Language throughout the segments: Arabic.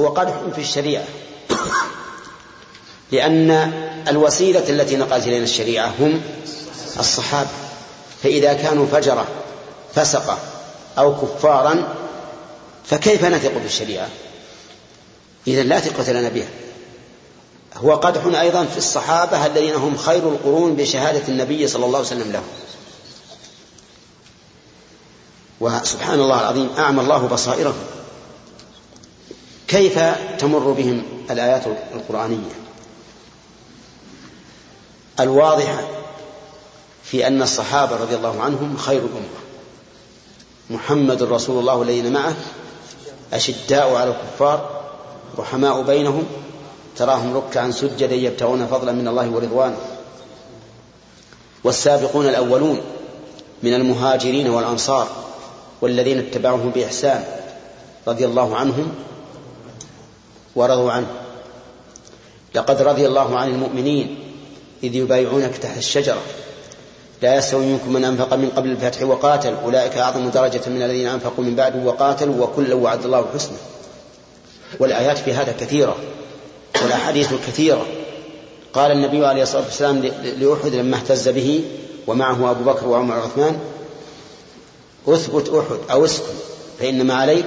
هو قدح في الشريعة، لأن الوسيلة التي نقلت إلينا الشريعة هم الصحابة، فإذا كانوا فجرة فسقة أو كفارا فكيف نثق بالشريعة؟ إذن لا ثقة لنا بها. هو قدح أيضا في الصحابة الذين هم خير القرون بشهادة النبي صلى الله عليه وسلم لهم. وسبحان الله العظيم أعمى الله بصائرهم، كيف تمر بهم الآيات القرآنية الواضحة في أن الصحابة رضي الله عنهم خير الأمة، محمد رسول الله الذين معه أشداء على الكفار رحماء بينهم تراهم ركعا سجدا يبتغون فضلا من الله ورضوانه، والسابقون الأولون من المهاجرين والأنصار والذين اتبعوهم بإحسان رضي الله عنهم ورضوا عنه. لقد رضي الله عن المؤمنين إذ يبايعونك تحت الشجرة لا يستوي منكم من أنفق من قبل الفتح وقاتل أولئك أعظم درجة من الذين أنفقوا من بعد وقاتلوا وكلا وعد الله الحسنى. والآيات في هذا كثيرة والأحاديث كثيرة. قال النبي عليه الصلاة والسلام لأحد لما اهتز به ومعه أبو بكر وعمر وعثمان: أثبت أحد أو اسكن فإنما عليك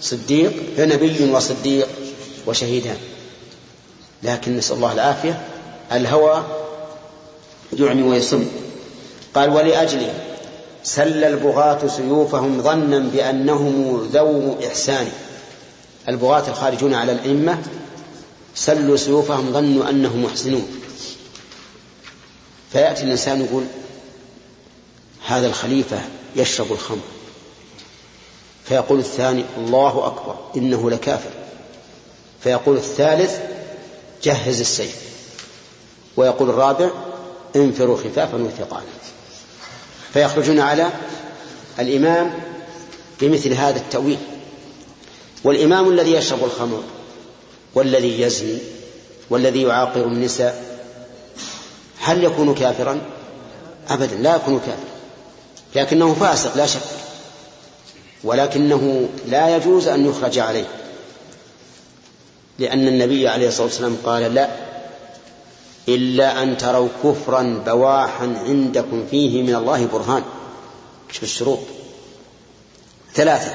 صديق فنبي وصديق وشهيدان. لكن نسأل الله العافية، الهوى يعمي ويسم. قال: ولأجله سل البغاة سيوفهم ظنا بأنهم ذو إحسان. البغاة الخارجون على الأئمة سلوا سيوفهم ظنوا أنهم محسنون. فيأتي الإنسان يقول: هذا الخليفة يشرب الخمر، فيقول الثاني: الله أكبر إنه لكافر، فيقول الثالث: جهز السيف، ويقول الرابع: انفروا خفافا وثقالا. فيخرجون على الإمام بمثل هذا التأويل. والإمام الذي يشرب الخمر والذي يزني والذي يعاقر النساء هل يكون كافرا؟ أبدا لا يكون كافرا، لكنه فاسق لا شك، ولكنه لا يجوز أن يخرج عليه، لأن النبي عليه الصلاة والسلام قال: لا، إلا أن تروا كفرا بواحا عندكم فيه من الله برهان. شوف الشروط ثلاثة: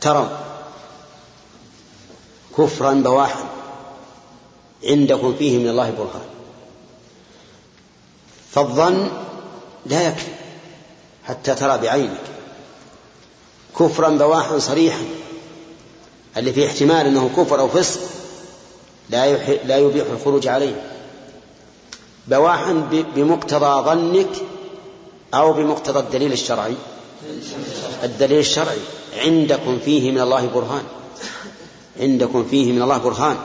تروا كفرا بواحا عندكم فيه من الله برهان. فالظن لا يكفي حتى ترى بعينك، كفرا بواحا صريحا اللي فيه احتمال أنه كفر أو فسق لا يبيح الخروج عليه، بواحا بمقتضى ظنك أو بمقتضى الدليل الشرعي. الدليل الشرعي: عندكم فيه من الله برهان، عندكم فيه من الله برهان.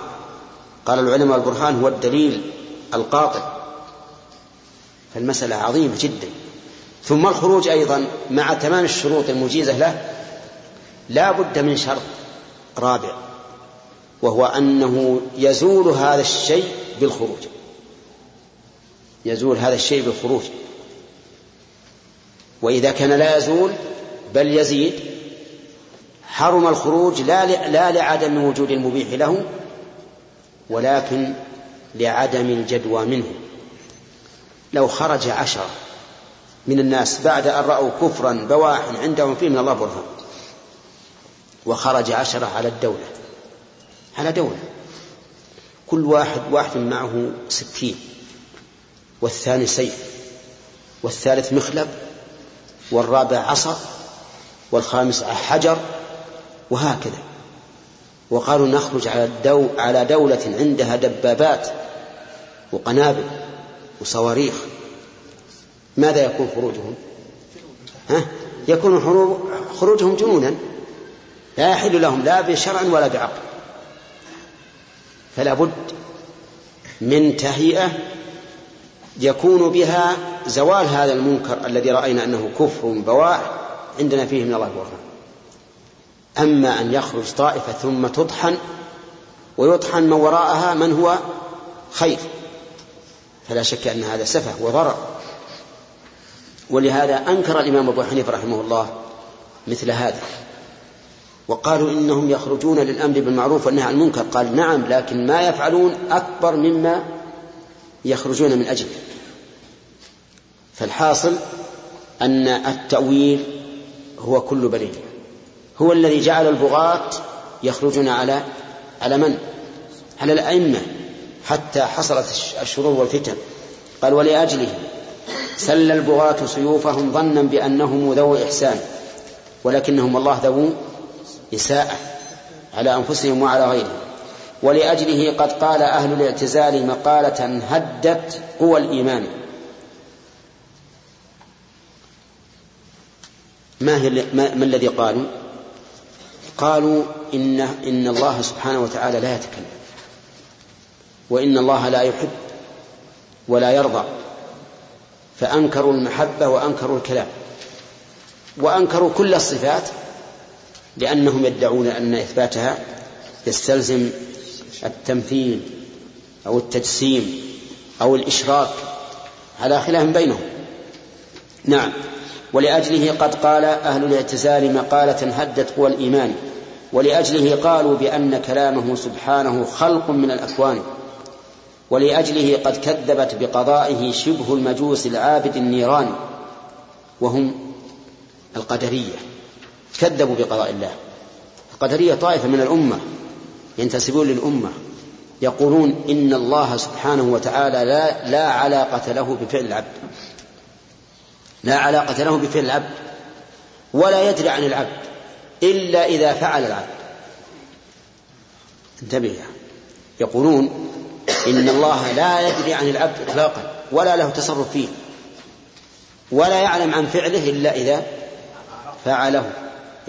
قال العلماء: البرهان هو الدليل القاطع. فالمسألة عظيمة جدا. ثم الخروج أيضا مع تمام الشروط المجيزة له لا بد من شرط رابع، وهو أنه يزول هذا الشيء بالخروج، يزول هذا الشيء بالخروج. وإذا كان لا يزول بل يزيد حرم الخروج، لا لعدم وجود المبيح له، ولكن لعدم الجدوى منه. لو خرج 10 من الناس بعد أن رأوا كفرا بواحا عندهم فيه من الله برهان، وخرج 10 على الدولة، على دولة كل واحد معه 60، والثاني سيف، والثالث مخلب، والرابع عصا، والخامس حجر، وهكذا. وقالوا: نخرج على دولة عندها دبابات وقنابل وصواريخ، ماذا يكون خروجهم؟ يكون خروجهم جنونا لا يحل لهم لا بشرع ولا بعقل. فلا بد من تهيئة يكون بها زوال هذا المنكر الذي رأينا أنه كفر بواح عندنا فيه من الله برهان. أما أن يخرج طائفة ثم تطحن، ويطحن من وراءها من هو خير، فلا شك أن هذا سفه وضرر. ولهذا أنكر الإمام أبو حنيفة رحمه الله مثل هذا، وقالوا إنهم يخرجون للأمر بالمعروف والنهي عن المنكر. قال نعم، لكن ما يفعلون أكبر مما يخرجون من أجله. فالحاصل أن التأويل هو كل بلية، هو الذي جعل البغاة يخرجون على من؟ على الأئمة، حتى حصلت الشرور والفتن. قال ولأجله سل البغاة سيوفهم ظنا بأنهم ذو إحسان، ولكنهم والله ذو إساءة على أنفسهم وعلى غيرهم. ولأجله قد قال أهل الاعتزال مقالة هدت قوى الإيمان. ما الذي قالوا؟ قالوا إن الله سبحانه وتعالى لا يتكلم، وإن الله لا يحب ولا يرضى، فأنكروا المحبة وأنكروا الكلام وأنكروا كل الصفات، لأنهم يدعون أن إثباتها يستلزم التمثيل أو التجسيم أو الإشراك، على خلاف بينهم. نعم، ولأجله قد قال أهل الاعتزال مقالة هدت قوى الإيمان. ولأجله قالوا بأن كلامه سبحانه خلق من الأكوان. ولأجله قد كذبت بقضائه شبه المجوس العابد النيران، وهم القدرية، كذبوا بقضاء الله. القدرية طائفة من الأمة ينتسبون للأمة، يقولون إن الله سبحانه وتعالى لا علاقة له بفعل العبد، لا علاقة له بفعل العبد، ولا يدري عن العبد إلا إذا فعل العبد. انتبه، يقولون إن الله لا يدري عن العبد إطلاقا، ولا له تصرف فيه، ولا يعلم عن فعله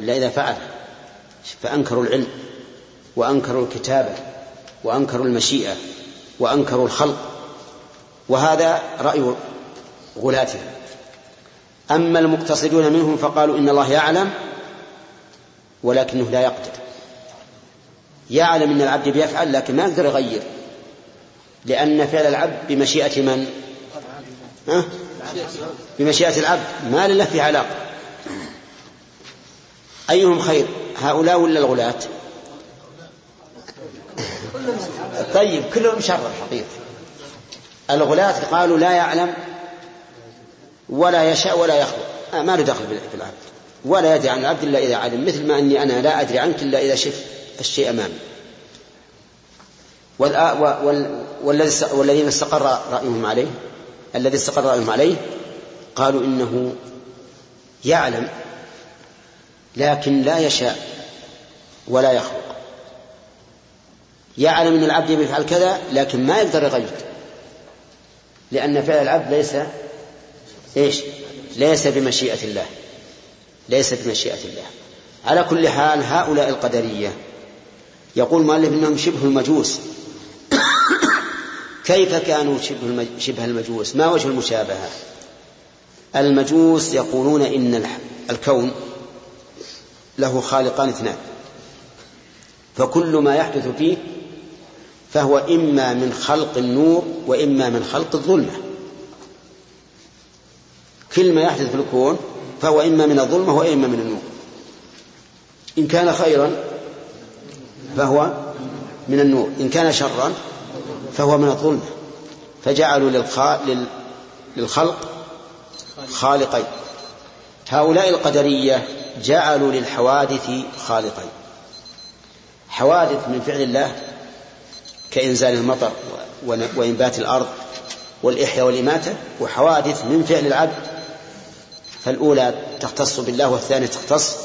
إلا إذا فعله. فأنكروا العلم وأنكروا الكتابة وأنكروا المشيئة وأنكروا الخلق، وهذا رأي غلاتهم. أما المقتصدون منهم فقالوا إن الله يعلم ولكنه لا يقدر، يعلم إن العبد بيفعل لكن ما يقدر يغير، لأن فعل العبد بمشيئة من؟ بمشيئة العبد، ما له في علاقة. أيهم خير، هؤلاء ولا الغلاة؟ طيب، كلهم شر الحقيقة. الغلاة قالوا لا يعلم ولا يشاء ولا يخلق، ما له دخل بالعبد، ولا يدري عن العبد إلا إذا علم، مثل ما أني أنا لا أدري عنك إلا إذا شفت الشيء أمامي. والذين الذي استقر رأيهم عليه قالوا إنه يعلم لكن لا يشاء ولا يخلق، يعلم أن العبد يفعل كذا لكن ما يقدر يغير، لأن فعل العبد ليس بمشيئة الله. على كل حال هؤلاء القدرية يقول المؤلف إنهم شبه المجوس. كيف كانوا شبه المجوس؟ ما وجه المشابهة؟ المجوس يقولون إن الكون له خالقان اثنان، فكل ما يحدث فيه فهو إما من خلق النور وإما من خلق الظلمة، كل ما يحدث في الكون فهو إما من الظلمة وإما من النور، إن كان خيرا فهو من النور، إن كان شرا فهو من الظلمة. فجعلوا للخلق خالقين. هؤلاء القدرية جعلوا للحوادث خالقين، حوادث من فعل الله كإنزال المطر وإنبات الأرض والإحياء والإماتة، وحوادث من فعل العبد، فالأولى تختص بالله والثانية تختص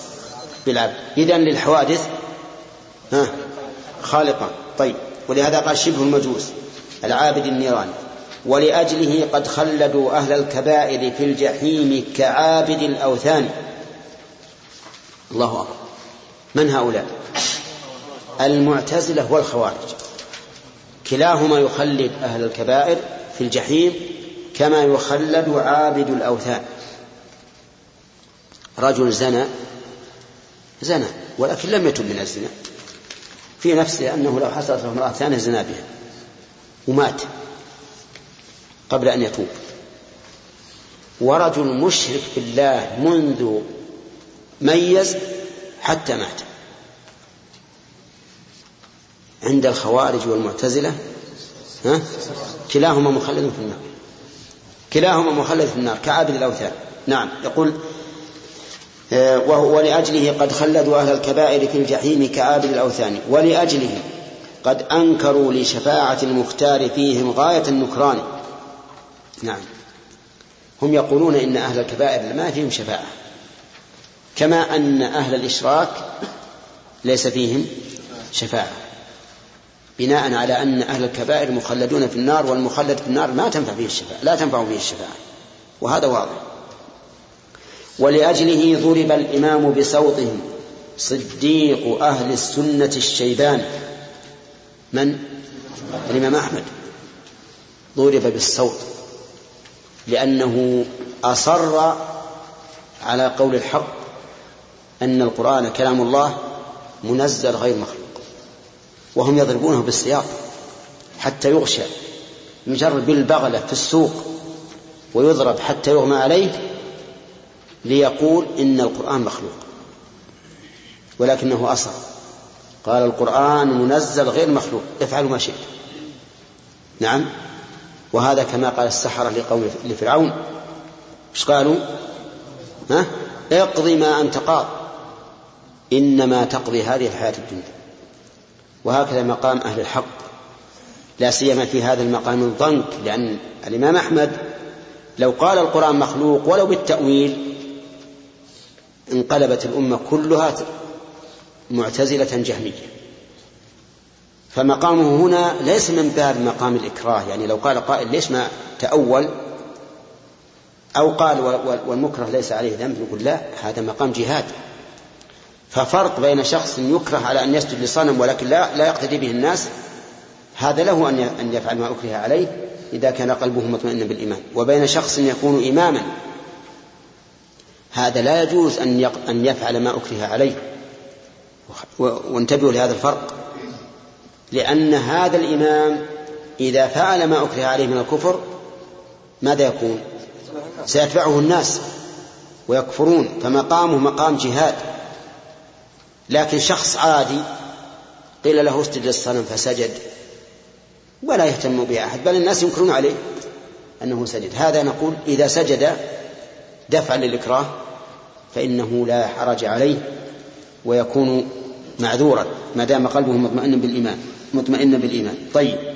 بالعبد. إذن للحوادث خالقا. طيب، ولهذا قال شبه المجوس العابد النيران. ولأجله قد خلدوا أهل الكبائر في الجحيم كعابد الأوثان. الله أكبر. من هؤلاء؟ المعتزلة والخوارج، كلاهما يخلد أهل الكبائر في الجحيم كما يخلد عابد الأوثان. رجل زنى ولكن لم يتب من الزنا، في نفسه أنه لو حصلت له امرأة ثانية زنا بها ومات قبل أن يتوب. ورجل مشرك بالله منذ ميز حتى مات، عند الخوارج والمعتزلة كلاهما مخلد في النار، كلاهما مخلد في النار كعابد الأوثان. نعم. يقول ولأجله قد خلدوا أهل الكبائر في الجحيم كعابد الأوثان، ولأجله قد أنكروا لشفاعة المختار فيهم غاية النكران. نعم. هم يقولون إن أهل الكبائر ما فيهم شفاعة، كما أن أهل الإشراك ليس فيهم شفاعة، بناء على أن أهل الكبائر مخلدون في النار، والمخلد في النار ما تنفع فيه الشفاعة، لا تنفع فيه الشفاعة، وهذا واضح. ولأجله ضرب الإمام بصوتهم صديق أهل السنة الشيبان. من؟ الإمام أحمد ضرب بالصوت لأنه أصر على قول الحق أن القرآن كلام الله منزل غير مخلوق، وهم يضربونه بالسياط حتى يغشى، يجرب بالبغلة في السوق ويضرب حتى يغمى عليه ليقول إن القرآن مخلوق، ولكنه أصر قال القرآن منزل غير مخلوق افعلوا ما شئت. نعم. وهذا كما قال السحرة لقوم لفرعون، مش قالوا اقضي ما أنت قاض إنما تقضي هذه الحياة الدنيا. وهكذا مقام أهل الحق، لا سيما في هذا المقام الضنك، لأن الإمام أحمد لو قال القرآن مخلوق ولو بالتأويل انقلبت الأمة كلها معتزلة جهمية، فمقامه هنا ليس من باب مقام الإكراه، يعني لو قال قائل ليش ما تأول، أو قال والمكره ليس عليه ذنب، نقول لا، هذا مقام جهاد. ففرق بين شخص يكره على أن يسجد لصنم ولكن لا يقتدي به الناس، هذا له أن يفعل ما أكره عليه إذا كان قلبه مطمئنا بالإيمان، وبين شخص يكون إماما هذا لا يجوز أن يفعل ما أكره عليه. وانتبهوا لهذا الفرق، لأن هذا الإمام إذا فعل ما أكره عليه من الكفر ماذا يكون؟ سيتبعه الناس ويكفرون، فمقامه مقام جهاد. لكن شخص عادي قيل له اسجد للصنم فسجد ولا يهتم به أحد، بل الناس ينكرون عليه أنه سجد، هذا نقول إذا سجد دفعا للإكراه فإنه لا حرج عليه ويكون معذورا ما دام قلبه مطمئن بالإيمان. طيب.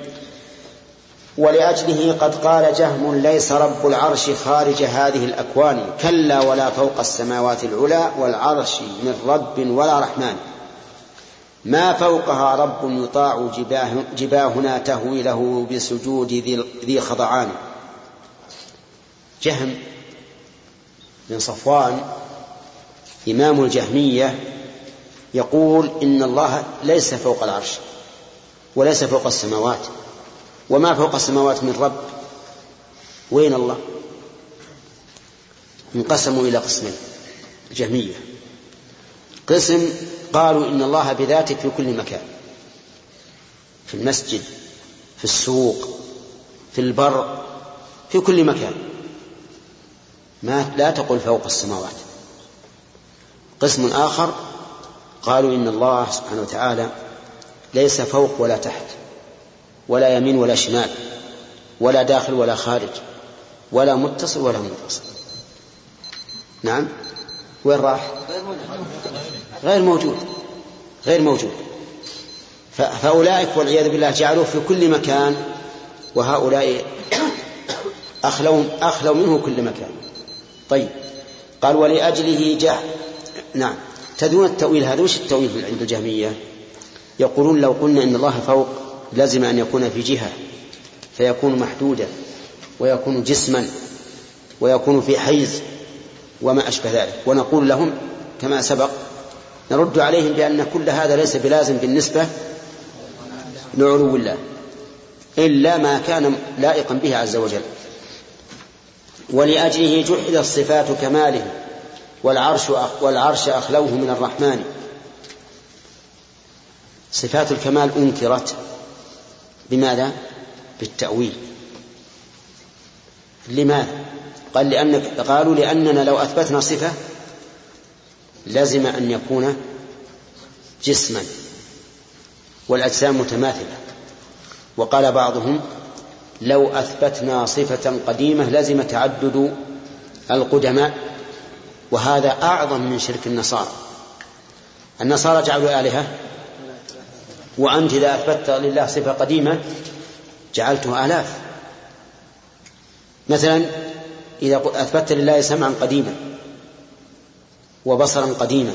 ولأجله قد قال جهم ليس رب العرش خارج هذه الأكوان، كلا ولا فوق السماوات العلا، والعرش من رب ولا رحمن، ما فوقها رب يطاع جباهنا تهوي له بسجود ذي خضعان. جهم بن صفوان إمام الجهمية يقول إن الله ليس فوق العرش وليس فوق السماوات، وما فوق السماوات من رب، وين الله؟ انقسموا إلى قسمين جهمية. قسم قالوا إن الله بذاته في كل مكان، في المسجد، في السوق، في البر، في كل مكان، ما لا تقل فوق السماوات. قسم آخر قالوا إن الله سبحانه وتعالى ليس فوق ولا تحت، ولا يمين ولا شمال، ولا داخل ولا خارج، ولا متصل ولا منفصل. نعم. وين راح؟ غير موجود. فأولئك والعياذ بالله جعلوه في كل مكان، وهؤلاء أخلوا منه كل مكان. طيب. قال ولأجله جاء. نعم. تدون التأويل هذا؟ وش التأويل عند الجهمية؟ يقولون لو قلنا إن الله فوق لازم أن يكون في جهة، فيكون محدودا، ويكون جسما، ويكون في حيز، وما أشبه ذلك. ونقول لهم كما سبق، نرد عليهم بأن كل هذا ليس بلازم بالنسبة لعلو الله إلا ما كان لائقا به عز وجل. ولأجله جحد الصفات كماله، والعرش أخلوه من الرحمن. صفات الكمال أنكرت بماذا؟ بالتأويل. لماذا؟ قال قالوا لأننا لو أثبتنا صفة لازم أن يكون جسما والأجسام متماثلة. وقال بعضهم لو أثبتنا صفة قديمة لزم تعدد القدماء، وهذا أعظم من شرك النصارى. النصارى جعلوا آلهة، وأنت إذا أثبتت لله صفة قديمة جعلته آلاف. مثلا إذا أثبتت لله سمعا قديما وبصرا قديما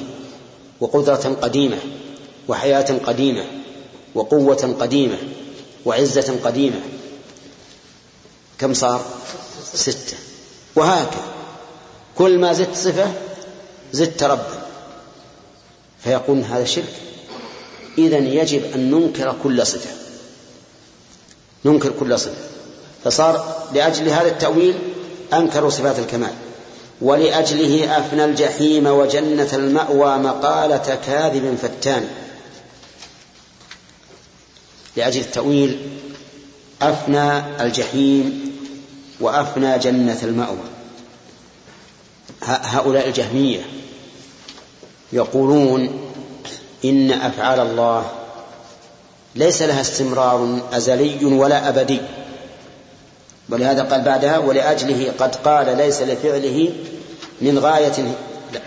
وقدرة قديمة وحياة قديمة وقوة قديمة وعزة قديمة، كم صار؟ 6. وهكذا كل ما زدت صفة زدت ربا، فيقول هذا شرك. إذن يجب أن ننكر كل صفة، ننكر كل صفة. فصار لأجل هذا التأويل أنكروا صفات الكمال، ولأجله أفنى الجحيم وجنة المأوى مقالة كاذب فتان. لأجل التأويل أفنى الجحيم وأفنى جنة المأوى. هؤلاء الجهمية يقولون إن أفعال الله ليس لها استمرار أزلي ولا أبدي، ولهذا قال بعدها ولأجله قد قال ليس لفعله من غاية. لا،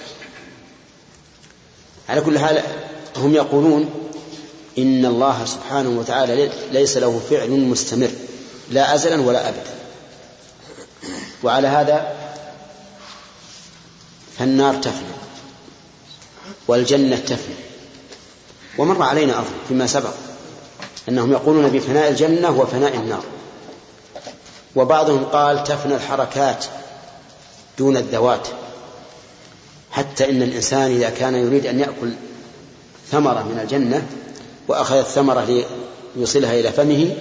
على كل حال هم يقولون إن الله سبحانه وتعالى ليس له فعل مستمر لا أزلا ولا أبدا. وعلى هذا فالنار تفنى والجنة تفنى. ومر علينا أظن فيما سبق أنهم يقولون بفناء الجنة وفناء النار، وبعضهم قال تفنى الحركات دون الذوات، حتى إن الإنسان إذا كان يريد أن يأكل ثمرة من الجنة وأخذ الثمرة ليوصلها إلى فمه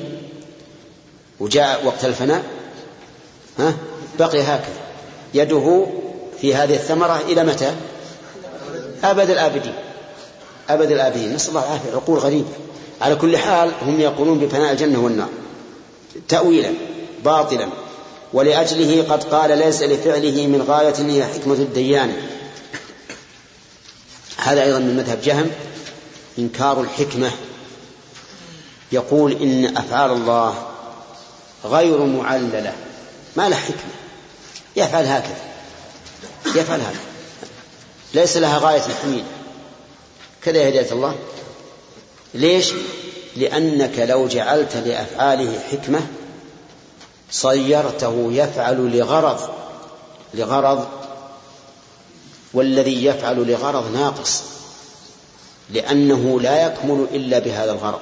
وجاء وقت الفناء، بقي هكذا يده في هذه الثمرة إلى متى؟ أبد الآبدين، أبد الآبدين، نسأل الله العافية. عقول غريبة. على كل حال هم يقولون بفناء الجنة والنار تأويلا باطلا. ولأجله قد قال ليس لفعله من غاية هي حكمة الديان. هذا أيضا من مذهب جهم إنكار الحكمة. يقول إن أفعال الله غير معللة، ما لها حكمة، يفعل هكذا يفعل هكذا، ليس لها غاية حميدة كذا يا هداية الله. ليش؟ لأنك لو جعلت لأفعاله حكمة صيرته يفعل لغرض، لغرض، والذي يفعل لغرض ناقص، لأنه لا يكمل إلا بهذا الغرض.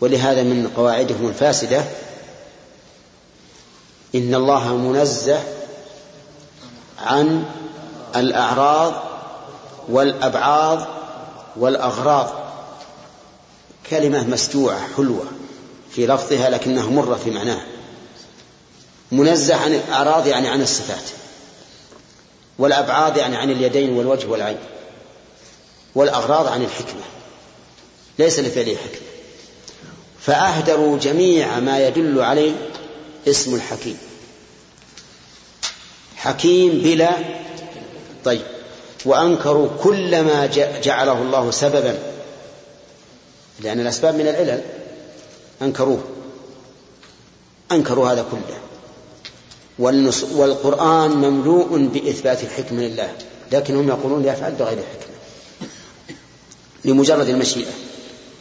ولهذا من قواعدهم الفاسدة إن الله منزه عن الأعراض والأبعاض والأغراض، كلمة مسجوعة حلوة في لفظها لكنها مرة في معناها. منزه عن الأعراض يعني عن الصفات، والأبعاض يعني عن اليدين والوجه والعين، والأغراض عن الحكمة، ليس لفعله حكمة. فأهدروا جميع ما يدل عليه اسم الحكيم، حكيم بلا طيب. وأنكروا كل ما جعله الله سببا، لأن الأسباب من العلل، أنكروه، أنكروا هذا كله. والقرآن مملوء بإثبات الحكمة لله، لكنهم يقولون يفعل بغير الحكمة لمجرد المشيئة.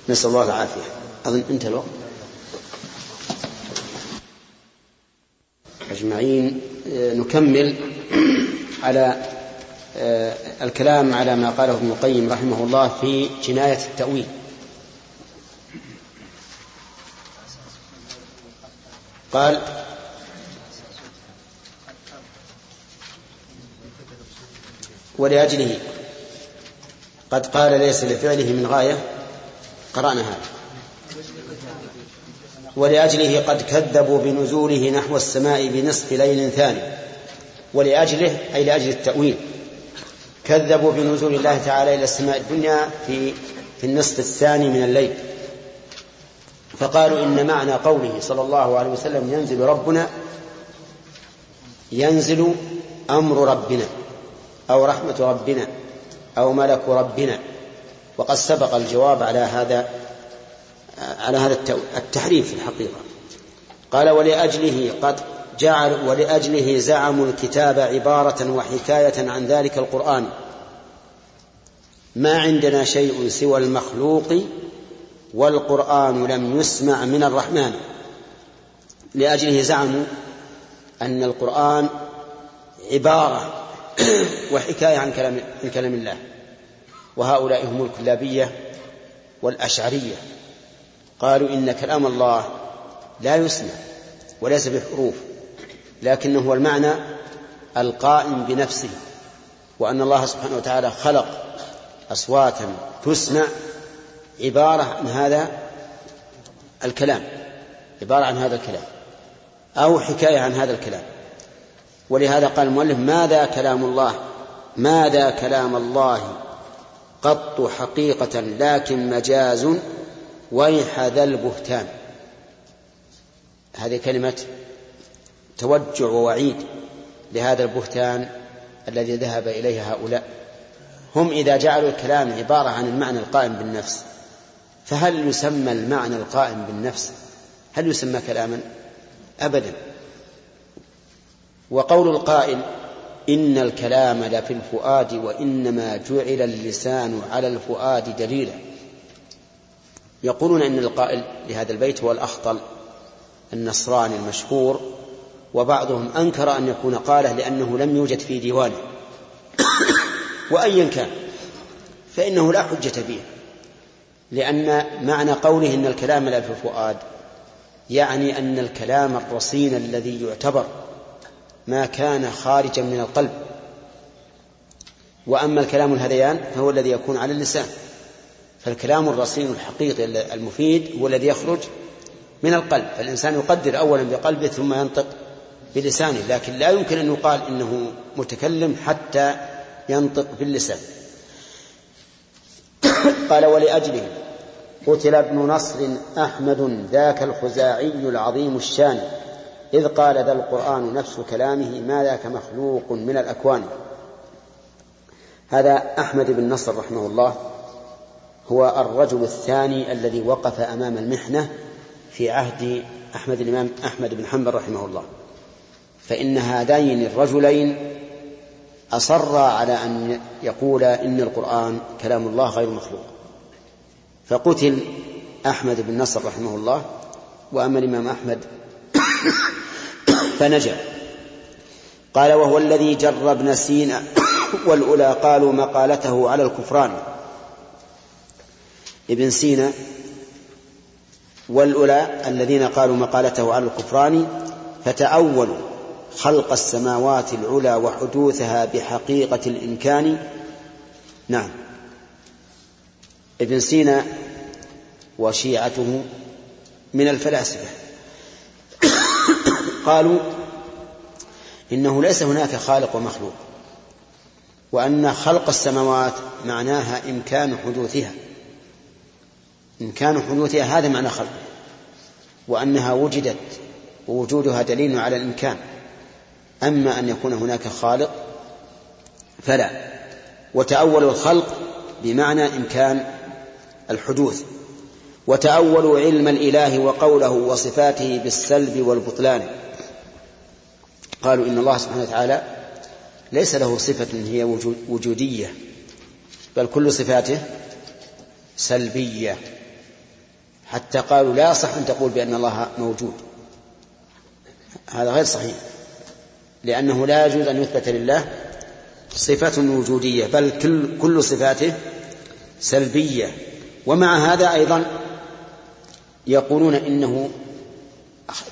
نسأل الله العافية. أظن أنت الوقت أجمعين. نكمل على الكلام على ما قاله ابن القيم رحمه الله في جناية التأويل. قال ولأجله قد قال ليس لفعله من غاية، قرأنا هذا. ولأجله قد كذبوا بنزوله نحو السماء بنصف ليل ثاني. ولأجله أي لأجل التأويل، كذبوا بنزول الله تعالى إلى السماء الدنيا في النصف الثاني من الليل، فقالوا إن معنى قوله صلى الله عليه وسلم ينزل ربنا ينزل أمر ربنا أو رحمة ربنا أو ملك ربنا، وقد سبق الجواب على هذا التحريف في الحقيقة. قال ولأجله قد جعل ولأجله زعموا الكتاب عبارة وحكاية عن ذلك القرآن، ما عندنا شيء سوى المخلوق والقرآن لم يسمع من الرحمن. لأجله زعموا أن القرآن عبارة وحكاية عن كلام الله، وهؤلاء هم الكلابية والأشعرية. قالوا إن كلام الله لا يسمع وليس بحروف، لكنه هو المعنى القائم بنفسه، وأن الله سبحانه وتعالى خلق أصواتا تسمع عبارة عن هذا الكلام أو حكاية عن هذا الكلام. ولهذا قال المؤلف ماذا كلام الله قط حقيقة لكن مجاز، ويح ذا البهتان. هذه كلمة توجع ووعيد لهذا البهتان الذي ذهب إليه هؤلاء. هم إذا جعلوا الكلام عبارة عن المعنى القائم بالنفس، فهل يسمى المعنى القائم بالنفس؟ هل يسمى كلاما؟ أبدا. وقول القائل إن الكلام لفي الفؤاد وإنما جعل اللسان على الفؤاد دليلا، يقولون إن القائل لهذا البيت هو الأخطل النصراني المشهور، وبعضهم أنكر أن يكون قاله لأنه لم يوجد في ديوانه. وأيا كان فإنه لا حجة به، لأن معنى قوله إن الكلام لا في الفؤاد يعني أن الكلام الرصين الذي يعتبر ما كان خارجا من القلب، وأما الكلام الهذيان فهو الذي يكون على اللسان. فالكلام الرصين الحقيقي المفيد هو الذي يخرج من القلب، فالإنسان يقدر أولا بقلبه ثم ينطق بلسانه، لكن لا يمكن أن يقال إنه متكلم حتى ينطق باللسان. قال ولأجله قتل ابن نصر أحمد ذاك الخزاعي العظيم الشان، إذ قال ذا القرآن نفس كلامه ما ذاك مخلوق من الأكوان. هذا أحمد بن نصر رحمه الله هو الرجل الثاني الذي وقف أمام المحنة في عهد الإمام أحمد بن حنبل رحمه الله، فإن هذين الرجلين أصرا على أن يقول إن القرآن كلام الله غير مخلوق، فقتل أحمد بن نصر رحمه الله. وأما الإمام أحمد فنجا. قال وهو الذي جر ابن سينا والأولى قالوا مقالته على الكفران. ابن سينا والأولى الذين قالوا مقالته على الكفران فتأولوا خلق السماوات العلى وحدوثها بحقيقة الإمكان. نعم، ابن سينا وشيعته من الفلاسفة قالوا إنه ليس هناك خالق ومخلوق، وأن خلق السماوات معناها إمكان حدوثها هذا معنى خلقه، وأنها وجدت ووجودها دليل على الإمكان، أما أن يكون هناك خالق فلا. وتأولوا الخلق بمعنى إمكان الحدوث. وتأولوا علم الإله وقوله وصفاته بالسلب والبطلان. قالوا إن الله سبحانه وتعالى ليس له صفة هي وجودية، بل كل صفاته سلبية، حتى قالوا لا صح أن تقول بأن الله موجود، هذا غير صحيح، لأنه لا يجوز أن يثبت لله صفة وجودية، بل كل صفاته سلبية. ومع هذا أيضا يقولون إنه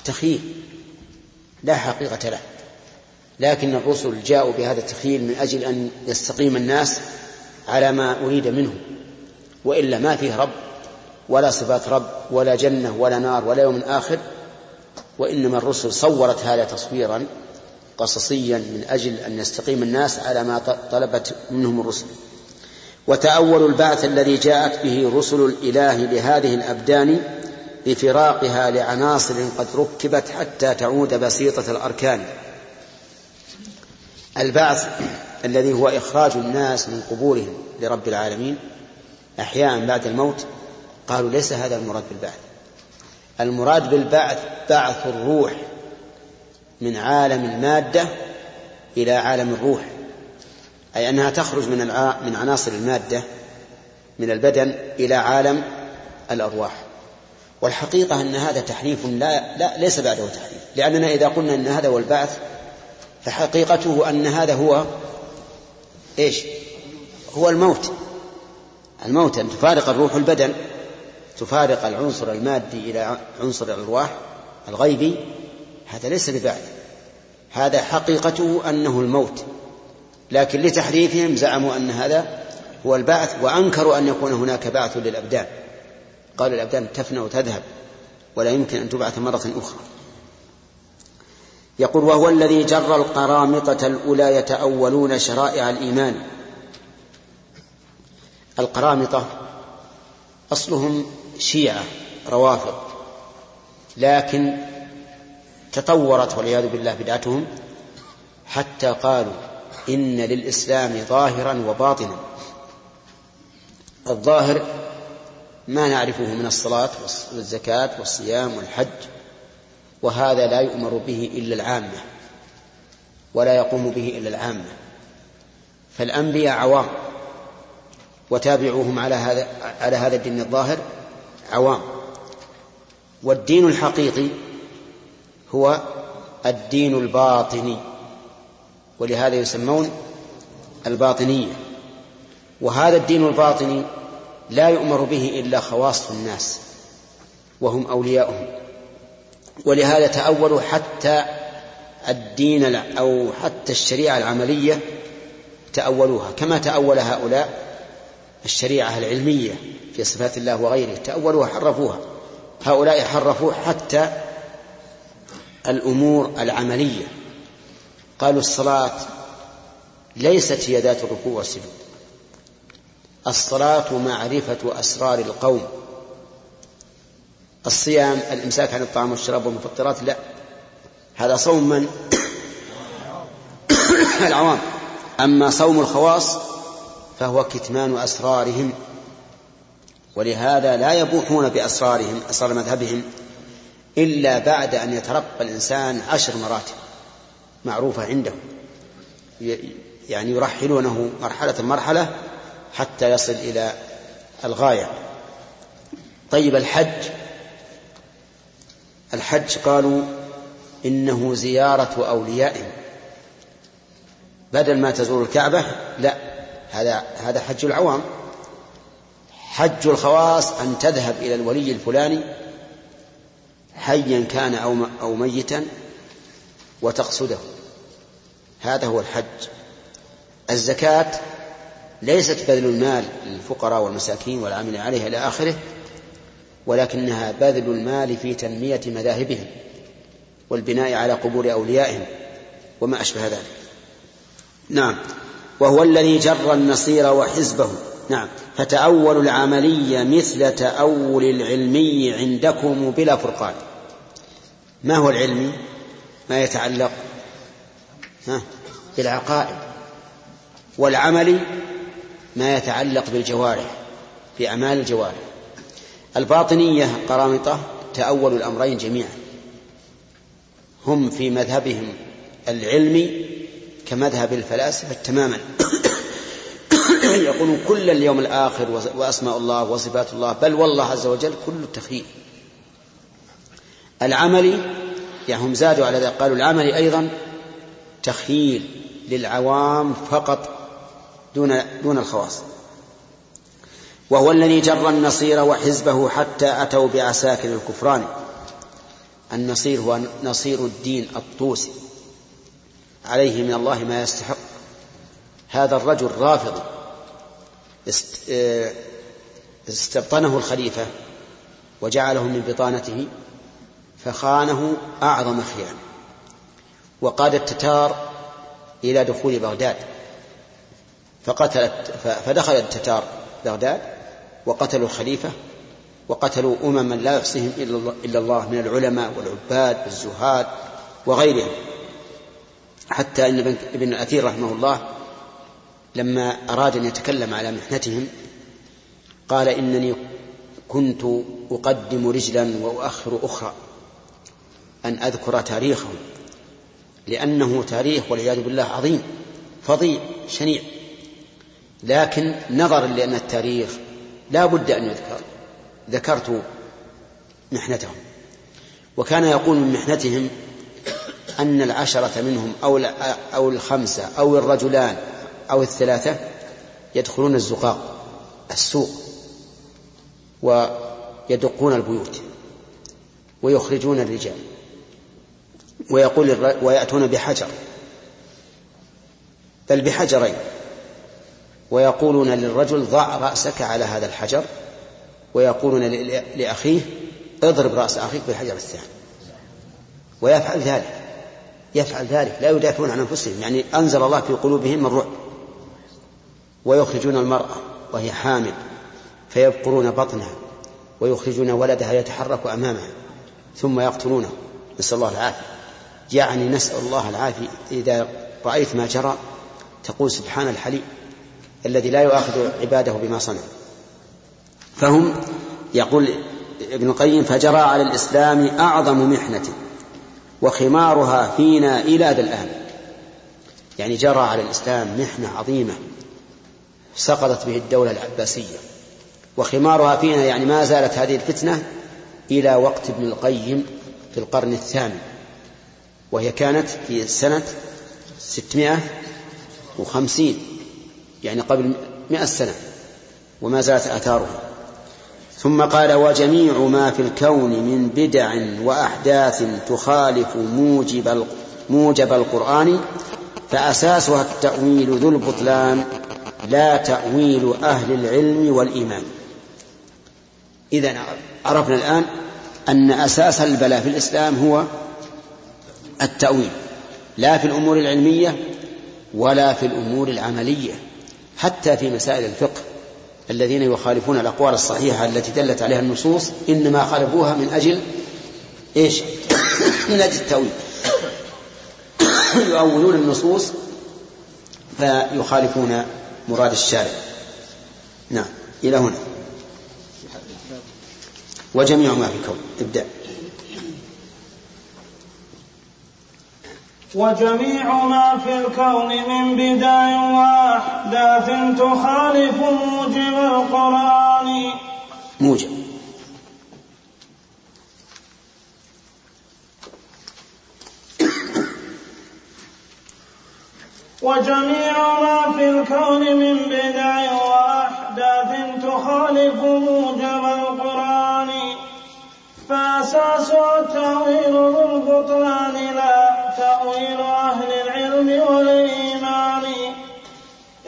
تخيل لا حقيقة له، لكن الرسل جاءوا بهذا التخيل من أجل أن يستقيم الناس على ما أريد منهم، وإلا ما فيه رب ولا صفات رب ولا جنة ولا نار ولا يوم آخر، وإنما الرسل صورت هذا تصويرا قصصيا من أجل أن يستقيم الناس على ما طلبت منهم الرسل. وتأول البعث الذي جاءت به رسل الإله لهذه الأبدان لفراقها لعناصر قد ركبت حتى تعود بسيطة الأركان. البعث الذي هو إخراج الناس من قبورهم لرب العالمين أحياء بعد الموت، قالوا ليس هذا المراد بالبعث. المراد بالبعث بعث الروح من عالم المادة إلى عالم الروح، أي أنها تخرج من عناصر المادة من البدن إلى عالم الأرواح. والحقيقة أن هذا تحريف لا ليس بعده تحريف، لأننا إذا قلنا أن هذا هو البعث فحقيقته أن هذا هو إيش؟ هو الموت. الموت أن تفارق الروح البدن، تفارق العنصر المادي إلى عنصر الأرواح الغيبي، هذا ليس ببعث، هذا حقيقته أنه الموت. لكن لتحريفهم زعموا أن هذا هو البعث، وأنكروا أن يكون هناك بعث للأبدان، قالوا الأبدان تفنى وتذهب ولا يمكن أن تبعث مرة أخرى. يقول: وهو الذي جر القرامطة الأولى يتأولون شرائع الإيمان. القرامطة أصلهم شيعة روافض، لكن تطورت والعياذ بالله بدعتهم حتى قالوا إن للإسلام ظاهرا وباطنا. الظاهر ما نعرفه من الصلاة والزكاة والصيام والحج، وهذا لا يؤمر به إلا العامة ولا يقوم به إلا العامة، فالأنبياء عوام وتابعوهم على هذا الدين الظاهر عوام. والدين الحقيقي هو الدين الباطني، ولهذا يسمون الباطنية. وهذا الدين الباطني لا يؤمر به إلا خواص الناس وهم أولياؤهم، ولهذا تأولوا حتى الدين أو حتى الشريعة العملية تأولوها، كما تأول هؤلاء الشريعة العلمية في صفات الله وغيره، تأولوها حرفوها. هؤلاء حرفوا حتى الأمور العملية، قالوا الصلاة ليست هي ذات الركوع والسجود، الصلاة معرفة أسرار القوم، الصيام الإمساك عن الطعام والشراب والمفطرات، لا، هذا صوم من؟ العوام. أما صوم الخواص فهو كتمان أسرارهم، ولهذا لا يبوحون بأسرارهم أسرار مذهبهم إلا بعد أن يترقى الإنسان 10 مراتب معروفة عندهم، يعني يرحلونه مرحلة مرحلة حتى يصل إلى الغاية. طيب الحج قالوا إنه زيارة أوليائهم، بدل ما تزور الكعبة، لا، هذا حج العوام. حج الخواص أن تذهب إلى الولي الفلاني حيا كان أو ميتا وتقصده، هذا هو الحج. الزكاة ليست بذل المال للفقراء والمساكين والعامل عليها إلى آخره، ولكنها بذل المال في تنمية مذاهبهم والبناء على قبور أوليائهم وما أشبه ذلك. نعم، وهو الذي جر النصير وحزبه. نعم، فتأول العملية مثل تأول العلمي عندكم بلا فرقان. ما هو العلمي؟ ما يتعلق بالعقائد، والعملي ما يتعلق بالجوارح بأعمال الجوارح. الباطنية قرامطة تأول الأمرين جميعا، هم في مذهبهم العلمي كمذهب الفلاسفة تماما يقولون كل اليوم الآخر وأسماء الله وصفات الله، بل والله عز وجل كل تخيل. العملي يعني هم زادوا على ذلك، قالوا العملي أيضا تخيل للعوام فقط دون الخواص. وهو الذي جر النصير وحزبه حتى أتوا بعساكر الكفران. النصير هو نصير الدين الطوسي، عليه من الله ما يستحق. هذا الرجل رافض، استبطنه الخليفة وجعله من بطانته، فخانه أعظم خيانة، وقاد التتار إلى دخول بغداد، فدخل التتار بغداد وقتلوا الخليفة، وقتلوا أمما لا يحصيهم إلا الله من العلماء والعباد والزهاد وغيرهم، حتى أن ابن الأثير رحمه الله لما أراد أن يتكلم على محنتهم قال إنني كنت أقدم رجلا وأؤخر أخرى أن أذكر تاريخهم، لأنه تاريخ والعياذ بالله عظيم فظيع شنيع، لكن نظرا لأن التاريخ لا بد أن يذكر ذكرت محنتهم. وكان يقول من محنتهم أن 10 منهم أو 5 أو 2 أو 3 يدخلون الزقاق السوق ويدقون البيوت ويخرجون الرجال ويأتون بحجر بل بحجرين ويقولون للرجل ضع رأسك على هذا الحجر، ويقولون لأخيه اضرب رأس أخيك بالحجر الثاني، ويفعل ذلك لا يدافعون عن أنفسهم، يعني أنزل الله في قلوبهم الرعب. ويخرجون المرأة وهي حامل فيبقرون بطنها ويخرجون ولدها يتحرك أمامها ثم يقتلونه، نسأل الله العافية. يعني نسأل الله العافية. إذا رأيت ما جرى تقول سبحان الحليم الذي لا يؤاخذ عباده بما صنع. فهم يقول ابن القيم فجرى على الإسلام أعظم محنة وخمارها فينا إلى ذا الآن، يعني جرى على الإسلام محنة عظيمة سقطت به الدولة العباسية، وخمارها فينا يعني ما زالت هذه الفتنة إلى وقت ابن القيم في القرن 8، وهي كانت في سنة 650 يعني قبل 100 سنة، وما زالت آثارها. ثم قال وجميع ما في الكون من بدع وأحداث تخالف موجب القرآن فأساسها التأويل ذو البطلان لا تأويل أهل العلم والإيمان. إذن عرفنا الآن أن أساس البلاء في الإسلام هو التأويل، لا في الأمور العلمية ولا في الأمور العملية، حتى في مسائل الفقه الذين يخالفون الأقوال الصحيحة التي دلت عليها النصوص إنما خالفوها من أجل إيش؟ من أجل التأويل، يؤولون النصوص فيخالفون مراد الشارع. نعم إلى هنا وجميع ما في الكون. ابدأ. وجميع ما في الكون من بدع وأحداث تخالف موجب القرآن. موجب وجميع ما في الكون من بدع وأحداث تخالف موجب القرآن فأساسها التأويل ذو البطلان لا تأويل أهل العلم والإيمان،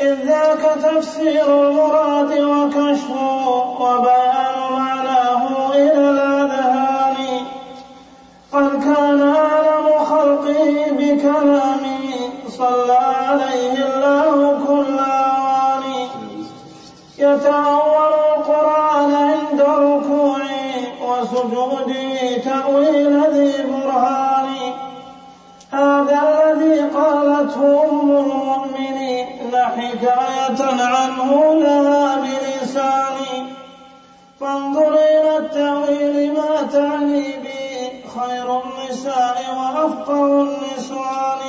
إذ ذاك تفسير المراد وكشفه وبيان معناه إلى الأذهان، قد كان أعلم خلقه بكلامه صلى عليه الله كل آوان، يتأول القرآن عند ركوعه وسجوده تأويل ذي برهان، هذا الذي قالته أم المؤمنين حكاية عنه لها بلساني، فانظر إلى التأويل ما تعني به خير النساء وأفقه النسوان،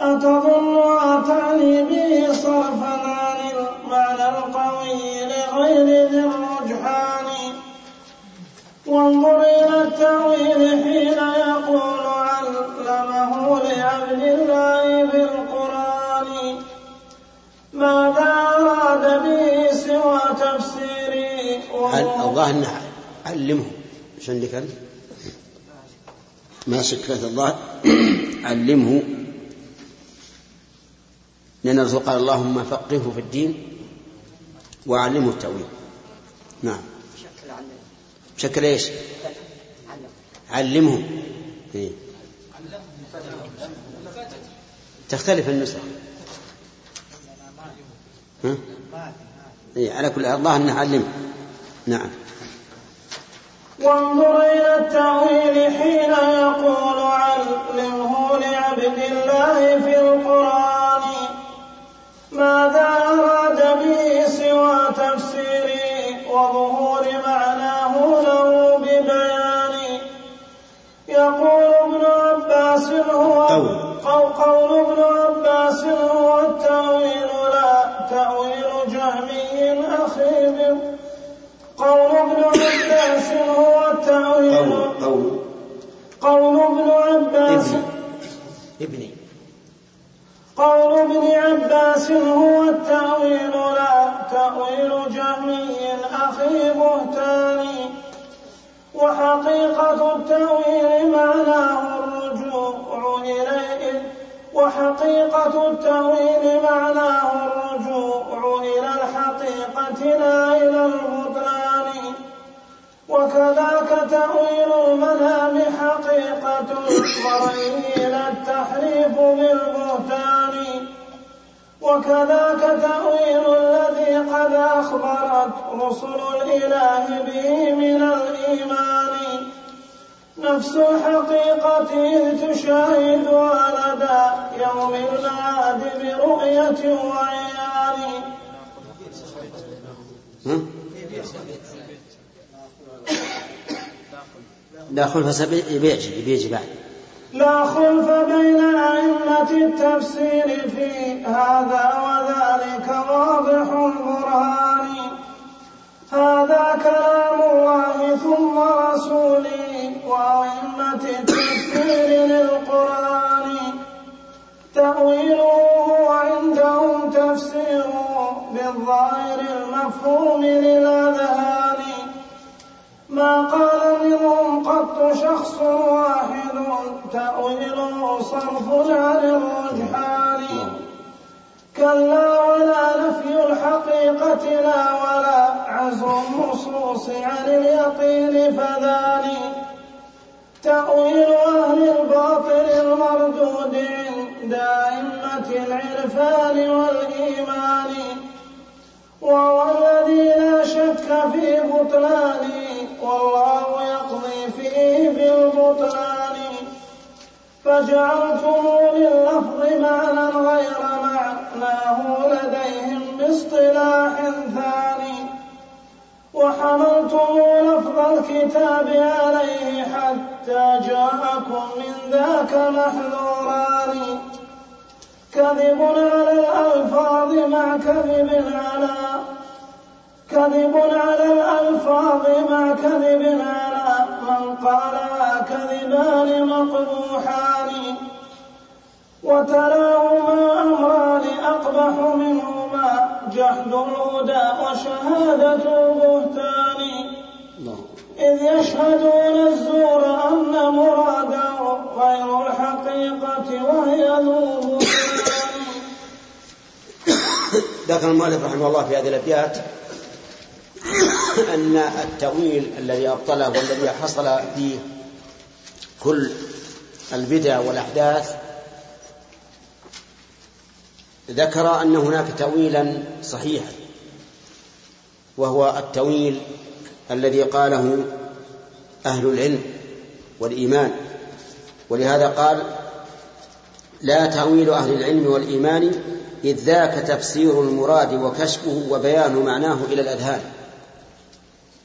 أتظنها تعني به صرفا عن المعنى القوي لغير ذي الرجحان، وانظر إلى التأويل حين يقول علمه لعبد الله بالقرآن، ماذا أراد به سوى تفسيري. الله أنه علمه شندك ما شكرت الله علمه، لأن الرسول قال اللهم فقهه في الدين وعلمه التأويل. نعم شكل ايش؟ علمه إيه؟ تختلف النسخ إيه؟ على كل الله أنه علمه. نعم وانظر إلى التأويل حين يقول علمه لعبد الله في القرآن، ماذا أراد به سوى تفسيره اسمه التأويل. قول ابن عباس قول ابن عباس هو التأويل لا تأويل جهمي أخي بهتاني. وحقيقة التأويل معناه الرجوع إليه إلى الحقيقة لا إلى البطلان. وكذاك تأويل المنام حقيقة وغير إلى التحريف بالبهتان. وكذاك تأويل الذي قد أخبرت رسل الإله به من الإيمان. نفس الحقيقة إذ تشاهدها لدى يوم المعاد برؤية وعيان. لا خلف بعد لا خلف بين أئمة التفسير في هذا وذلك واضح البرهان. هذا كلام الله ثم رسوله وأئمة التفسير للقرآن. تأويله عندهم تفسيره بالظاهر المفهوم للأذهان. ما قال منهم قط شخص واحد تأويله صرف عن الرجحان. كلا ولا نفي الحقيقة لا ولا عزم النصوص عن اليقين فذان. تأويل أهل الباطل المردود عند أئمة العرفان والإيمان. وهو الذي لا شك في بطلانه والله يقضي فيه بالبطلان. فجعلته لللفظ معنى غير معناه لديهم باصطلاح ثاني. وحملته لفظ الكتاب عليه حتى جاءكم من ذاك محذوران. كذب على الألفاظ مع كذب على من قال كذبان مقبوحان. وتراهما أمران أقبح منهما جحد الهدى وشهادة البهتان. إذ يشهدون الزور أن مراده غير الحقيقة وهي ذو بطلان. ذكر المؤلف رحمه الله في هذه الأبيات أن التأويل الذي أبطله والذي حصل فيه كل البدع والأحداث، ذكر أن هناك تأويلا صحيحا وهو التأويل الذي قاله أهل العلم والإيمان. ولهذا قال لا تأويل أهل العلم والإيمان إذ ذاك تفسير المراد وكشفه وبيان معناه إلى الأذهان.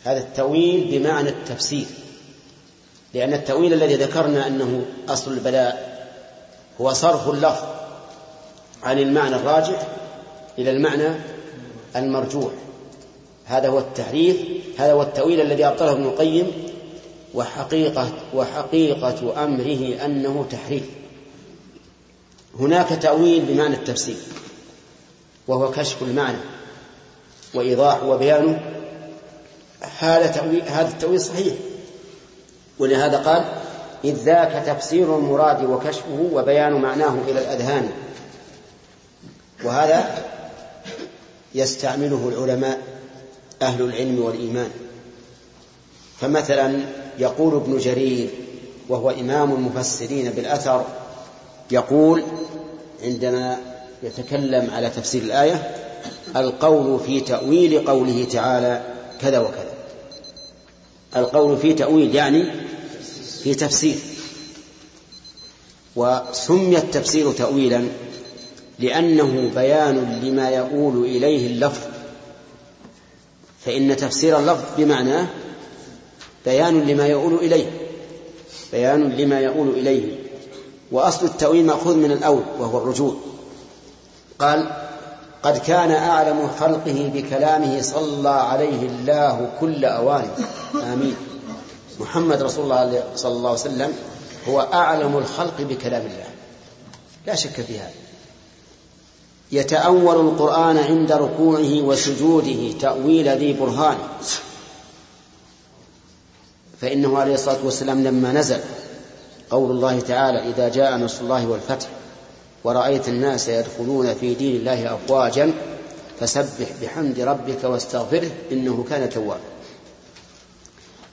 هذا التأويل بمعنى التفسير، لأن التأويل الذي ذكرنا أنه أصل البلاء هو صرف اللفظ عن المعنى الراجح إلى المعنى المرجوح، هذا هو التحريف، هذا هو التأويل الذي أبطله ابن القيم. وحقيقة أمره أنه تحريف. هناك تأويل بمعنى التفسير وهو كشف المعنى وإيضاح وبيانه، هذا التأويل صحيح. ولهذا قال إذ ذاك تفسير المراد وكشفه وبيان معناه إلى الأذهان. وهذا يستعمله العلماء أهل العلم والإيمان. فمثلا يقول ابن جرير وهو إمام المفسرين بالأثر، يقول عندما يتكلم على تفسير الآية القول في تأويل قوله تعالى كذا وكذا، القول في تأويل يعني في تفسير. وسمي التفسير تأويلا لأنه بيان لما يقول إليه اللفظ، فإن تفسير اللفظ بمعنى بيان لما يقول إليه وأصل التأويل مأخوذ من الأول وهو الرجوع. قال قد كان أعلم خلقه بكلامه صلى عليه الله كل أوان. آمين. محمد رسول الله صلى الله عليه وسلم هو أعلم الخلق بكلام الله لا شك في هذا. يتأول القرآن عند ركوعه وسجوده تأويل ذي برهان، فإنه عليه الصلاة والسلام لما نزل قول الله تعالى إذا جاء نصر الله والفتح ورأيت الناس يدخلون في دين الله أفواجا فسبح بحمد ربك واستغفره إنه كان توابا.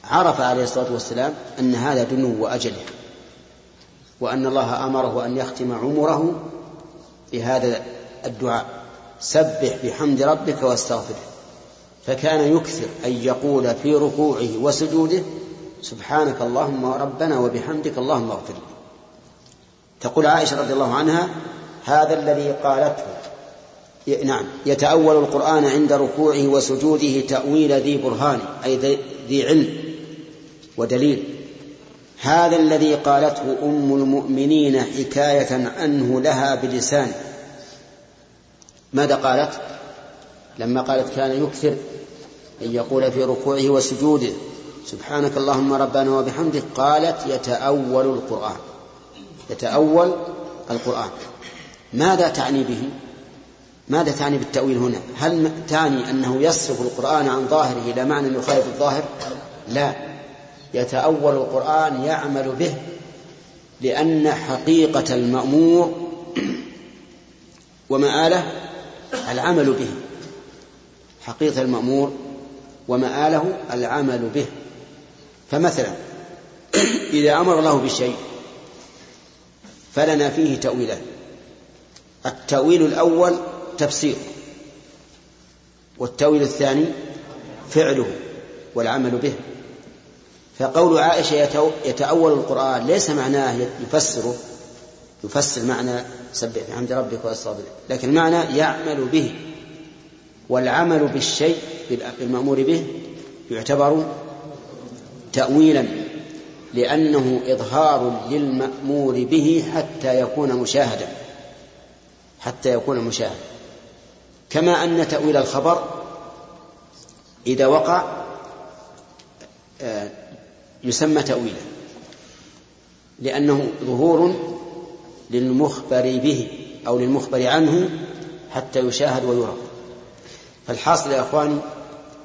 عرف عليه الصلاة والسلام أن هذا دنو وأجله، وأن الله أمره أن يختم عمره بهذا الدعاء سبح بحمد ربك واستغفره، فكان يكثر أن يقول في ركوعه وسجوده سبحانك اللهم ربنا وبحمدك اللهم اغفر لي. تقول عائشة رضي الله عنها هذا الذي قالته. نعم، يتأول القرآن عند ركوعه وسجوده تأويل ذي برهان أي ذي علم ودليل. هذا الذي قالته أم المؤمنين حكاية عنه لها بلسان. ماذا قالت لما قالت كان يكثر أن يقول في ركوعه وسجوده سبحانك اللهم ربنا وبحمدك؟ قالت يتأول القرآن. يتأول القرآن ماذا تعني به؟ ماذا تعني بالتأويل هنا؟ هل تعني أنه يصرف القرآن عن ظاهره إلى معنى يخالف الظاهر؟ لا، يتأول القرآن يعمل به، لأن حقيقة المأمور ومآله العمل به. حقيقة المأمور ومآله العمل به. فمثلا إذا أمر الله بشيء فلنا فيه تأويلان. التأويل الأول تفسير، والتأويل الثاني فعله والعمل به. فقول عائشة يتأول القرآن ليس معناه يفسره، يفسر معنى سبح بحمد ربك واستغفره، لكن معنى يعمل به. والعمل بالشيء بالمأمور به يعتبر تأويلا، لأنه إظهار للمأمور به حتى يكون مشاهدا، حتى يكون مشاهدا. كما أن تأويل الخبر إذا وقع يسمى تأويلا، لأنه ظهور للمخبر به أو للمخبر عنه حتى يشاهد ويرى. فالحاصل يا أخواني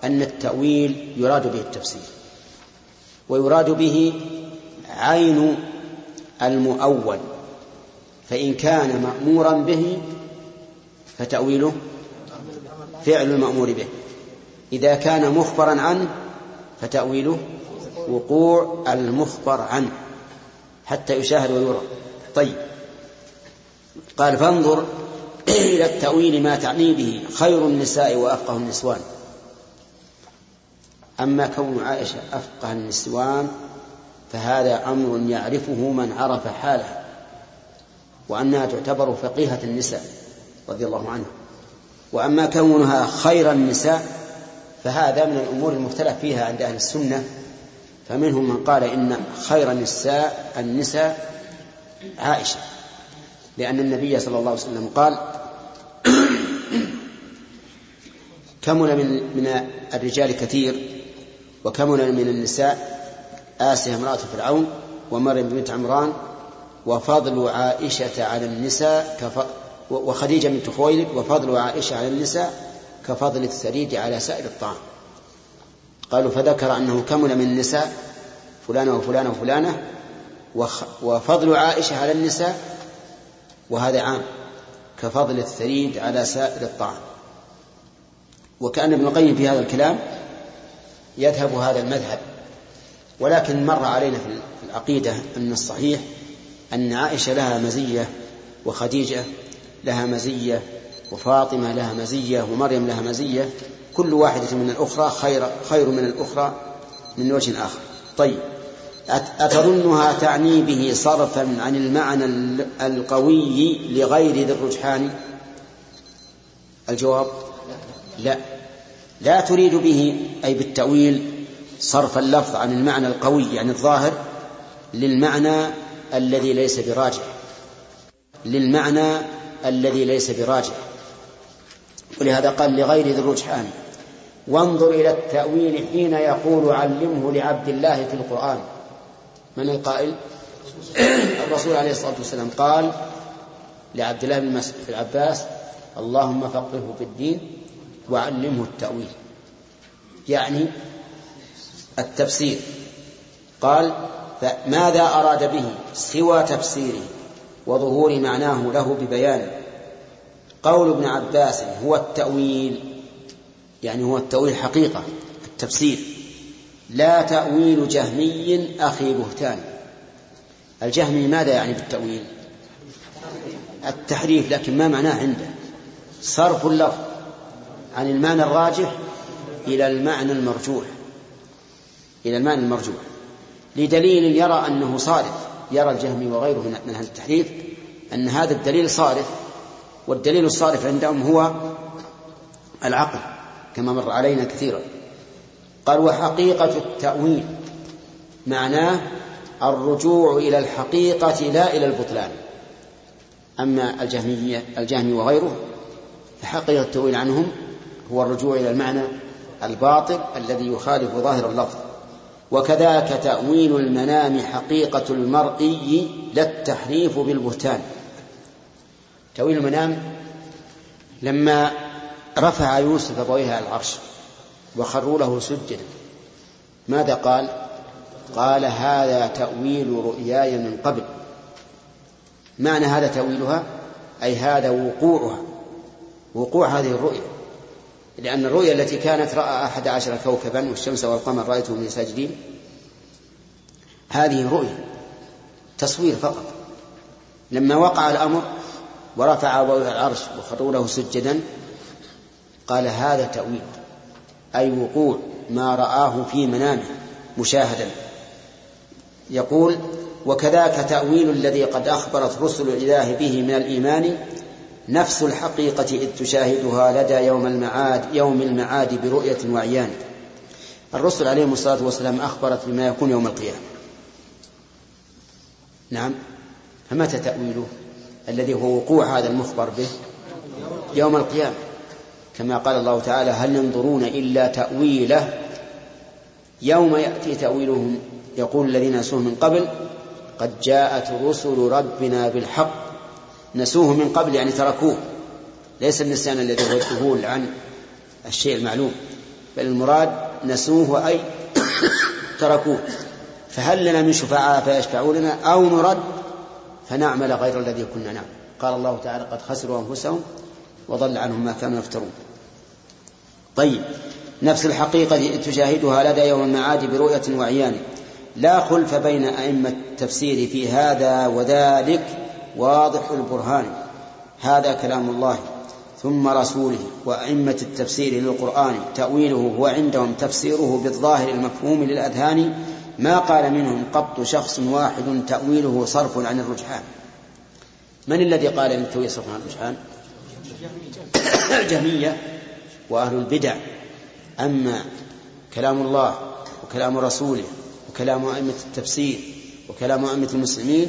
أن التأويل يراد به التفسير، ويراد به عين المؤول، فإن كان مأمورا به فتأويله فعل المأمور به، إذا كان مخبرا عنه فتأويله وقوع المخبر عنه حتى يشاهد ويرى. طيب، قال فانظر إلى التأويل ما تعني به خير النساء وأفقه النسوان. أما كون عائشة أفقه النسوان فهذا أمر يعرفه من عرف حالها، وأنها تعتبر فقيهة النساء رضي الله عنها. وأما كونها خير النساء فهذا من الأمور المختلف فيها عند أهل السنة، فمنهم من قال إن خير النساء عائشة، لأن النبي صلى الله عليه وسلم قال كمل من الرجال كثير وكمل من النساء آسية امرأة فرعون ومريم بنت عمران وفضل عائشة على النساء وخديجة بنت خويلد وفضل عائشة على النساء كفضل الثريد على سائر الطعام. قالوا فذكر أنه كمل من النساء فلانة وفلانة وفلانة وفضل عائشة على النساء، وهذا عام كفضل الثريد على سائر الطعام. وكأن ابن القيم في هذا الكلام يذهب هذا المذهب، ولكن مر علينا في العقيدة أن الصحيح أن عائشة لها مزية، وخديجة لها مزية، وفاطمة لها مزية، ومريم لها مزية، كل واحدة من الأخرى خير من الأخرى من وجه آخر. طيب، أتظنها تعني به صرفا عن المعنى القوي لغير ذي الرجحان؟ الجواب لا، لا تريد به أي بالتأويل صرف اللفظ عن المعنى القوي يعني الظاهر للمعنى الذي ليس براجح، للمعنى الذي ليس براجح. ولهذا قال لغير ذي الرجحان. وانظر إلى التأويل حين يقول علمه لعبد الله في القرآن. من القائل؟ الرسول عليه الصلاة والسلام قال لعبد الله بن العباس اللهم فقهه في الدين وعلمه التأويل، يعني التفسير. قال ماذا أراد به سوى تفسيره وظهور معناه له ببيانه؟ قول ابن عباس هو التأويل، يعني هو التأويل حقيقة التفسير، لا تأويل جهمي أخي بهتان. الجهمي ماذا يعني بالتأويل؟ التحريف، لكن ما معناه عنده؟ صرف اللفظ عن المعنى الراجح إلى المعنى المرجوح، إلى المعنى المرجوح، لدليل يرى أنه صارف. يرى الجهمي وغيره من هذا التحريف أن هذا الدليل صارف، والدليل الصارف عندهم هو العقل كما مر علينا كثيرا. قال وحقيقة التأويل معناه الرجوع إلى الحقيقة لا إلى البطلان. أما الجهمي وغيره فحقيقة التأويل عنهم هو الرجوع إلى المعنى الباطل الذي يخالف ظاهر اللفظ. وكذاك تأويل المنام حقيقة المرئي لا التحريف بالبهتان. تأويل المنام لما رفع يوسف أبويه على العرش وخروا له سجدا ماذا قال؟ قال هذا تأويل رؤياي من قبل. معنى هذا تأويلها أي هذا وقوعها، وقوع هذه الرؤيا، لأن الرؤيا التي كانت رأى 11 كوكبا والشمس والقمر رأيتهم من ساجدين، هذه رؤيا تصوير فقط. لما وقع الأمر ورفع أبويه العرش وخروا له سجدا قال هذا تأويل، أي وقوع ما رآه في منامه مشاهدا. يقول وكذاك تأويل الذي قد أخبرت رسل الله به من الإيمان نفس الحقيقة إذ تشاهدها لدى يوم المعاد برؤية وعيان. الرسل عليهم الصلاة والسلام أخبرت بما يكون يوم القيامة، نعم، فمتى تأويله الذي هو وقوع هذا المخبر به؟ يوم القيامة، كما قال الله تعالى هل ينظرون إلا تأويله يوم يأتي تأويلهم يقول الذين نسوه من قبل قد جاءت رسل ربنا بالحق. نسوه من قبل يعني تركوه، ليس النسيان الذي هو الذهول عن الشيء المعلوم، بل المراد نسوه أي تركوه. فهل لنا من شفعاء فيشفعوا لنا أو نرد فنعمل غير الذي كنا نعمل؟ قال الله تعالى قد خسروا أنفسهم وضل عنهم ما كانوا يفترون. طيب نفس الحقيقة تشاهدها لدى يوم المعاد برؤية وعيان لا خلف بين أئمة التفسير في هذا وذلك واضح البرهان. هذا كلام الله ثم رسوله وأئمة التفسير للقرآن، تأويله هو عندهم تفسيره بالظاهر المفهوم للأذهان، ما قال منهم قط شخص واحد تأويله صرف عن الرجحان. من الذي قال أن التأويل صرف عن الرجحان؟ الجهمية وأهل البدع. أما كلام الله وكلام رسوله وكلام أئمة التفسير وكلام أئمة المسلمين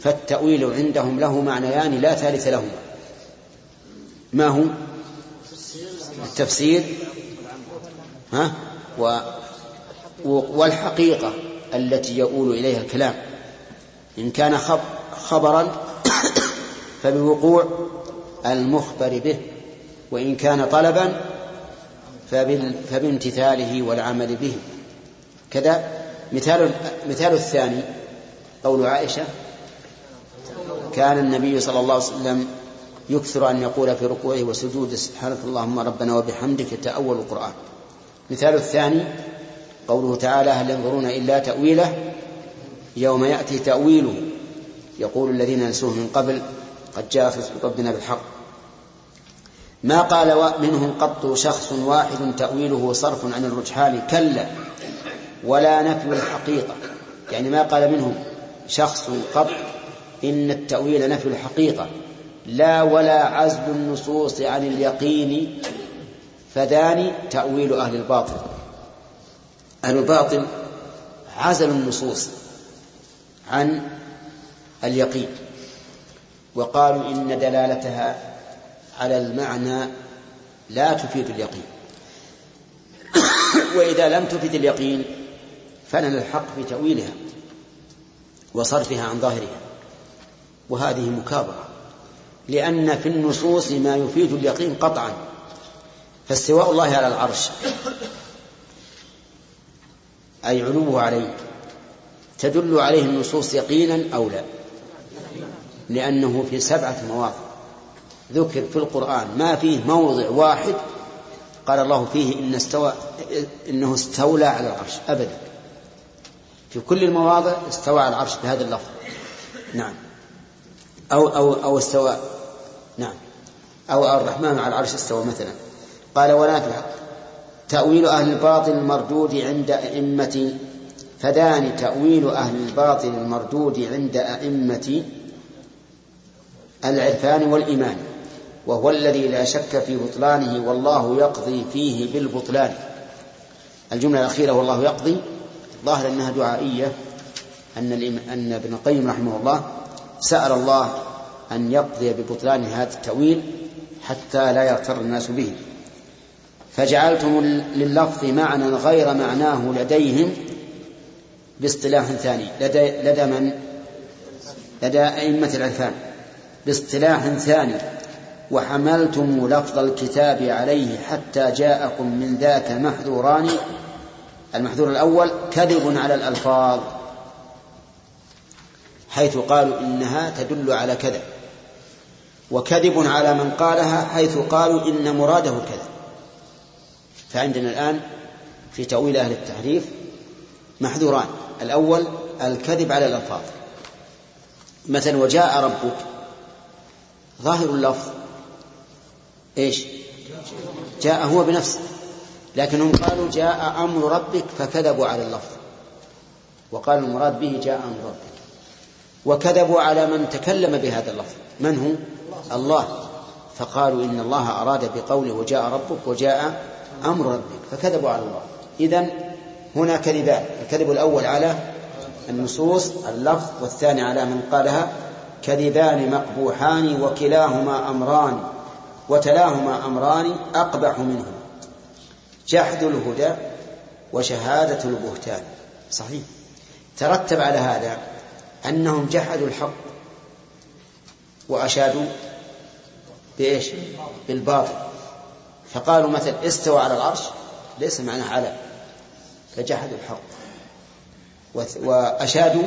فالتأويل عندهم له معنيان لا ثالث لهما، ما هو؟ التفسير والحقيقة التي يؤول إليها الكلام، إن كان خبرا فبوقوع المخبر به، وإن كان طلبا فبامتثاله والعمل به. كذا مثال الثاني قول عائشة كان النبي صلى الله عليه وسلم يكثر أن يقول في ركوعه وسجوده سبحانك اللهم ربنا وبحمدك تأول القرآن. مثال الثاني قوله تعالى هل ينظرون إلا تأويله يوم يأتي تأويله يقول الذين نسوه من قبل قد جاء رسول ربنا بالحق، ما قال منهم قط شخص واحد تأويله صرف عن الرجحان، كلا ولا نفي الحقيقة، يعني ما قال منهم شخص قط إن التأويل نفي الحقيقة، لا ولا عزب النصوص عن اليقين فذاني تأويل أهل الباطل. أهل الباطل عزل النصوص عن اليقين وقالوا إن دلالتها على المعنى لا تفيد اليقين. وإذا لم تفيد اليقين فلنا الحق بتأويلها وصرفها عن ظاهرها، وهذه مكابرة، لأن في النصوص ما يفيد اليقين قطعا. فاستواء الله على العرش أي علوه عليه تدل عليه النصوص يقينا أو لا، لأنه في 7 مواضع ذكر في القرآن ما فيه موضع واحد قال الله فيه إنه استولى على العرش أبدا، في كل المواضع استوى على العرش بهذا اللفظ. نعم أو استوى، نعم أو الرحمن على العرش استوى مثلا. قال ونافع تأويل أهل الباطل المردود عند أئمتي، فدان تأويل أهل الباطل المردود عند أئمتي العرفان والإيمان، وهو الذي لا شك في بطلانه والله يقضي فيه بالبطلان. الجملة الأخيرة والله يقضي ظاهر أنها دعائية، أن ابن القيم رحمه الله سأل الله أن يقضي ببطلان هذا التأويل حتى لا يغتر الناس به. فجعلتم لللفظ معنى غير معناه لديهم باصطلاح ثاني، لدى من؟ لدى أئمة العرفان باصطلاح ثاني. وحملتم لفظ الكتاب عليه حتى جاءكم من ذاك محذوران. المحذور الأول كذب على الألفاظ، حيث قالوا إنها تدل على كذا، وكذب على من قالها حيث قالوا إن مراده كذا. فعندنا الآن في تأويل أهل التحريف محذوران، الأول الكذب على الألفاظ، مثلا وجاء ربك ظاهر اللفظ ايش؟ جاء هو بنفسه، لكنهم قالوا جاء أمر ربك فكذبوا على اللفظ وقالوا المراد به جاء أمر ربك، وكذبوا على من تكلم بهذا اللفظ من هو؟ الله، فقالوا إن الله أراد بقوله وجاء ربك وجاء أمر ربك فكذبوا على الله. إذن هنا كذبان، الكذب الأول على النصوص اللفظ، والثاني على من قالها، كذبان مقبوحان وكلاهما أمران وتلاهما أمران أقبح منهم جحد الهدى وشهادة البهتان. صحيح ترتب على هذا أنهم جحدوا الحق وأشادوا بإيش؟ بالباطل، فقالوا مثلا استوى على العرش ليس معناه على، فجحدوا الحق وأشادوا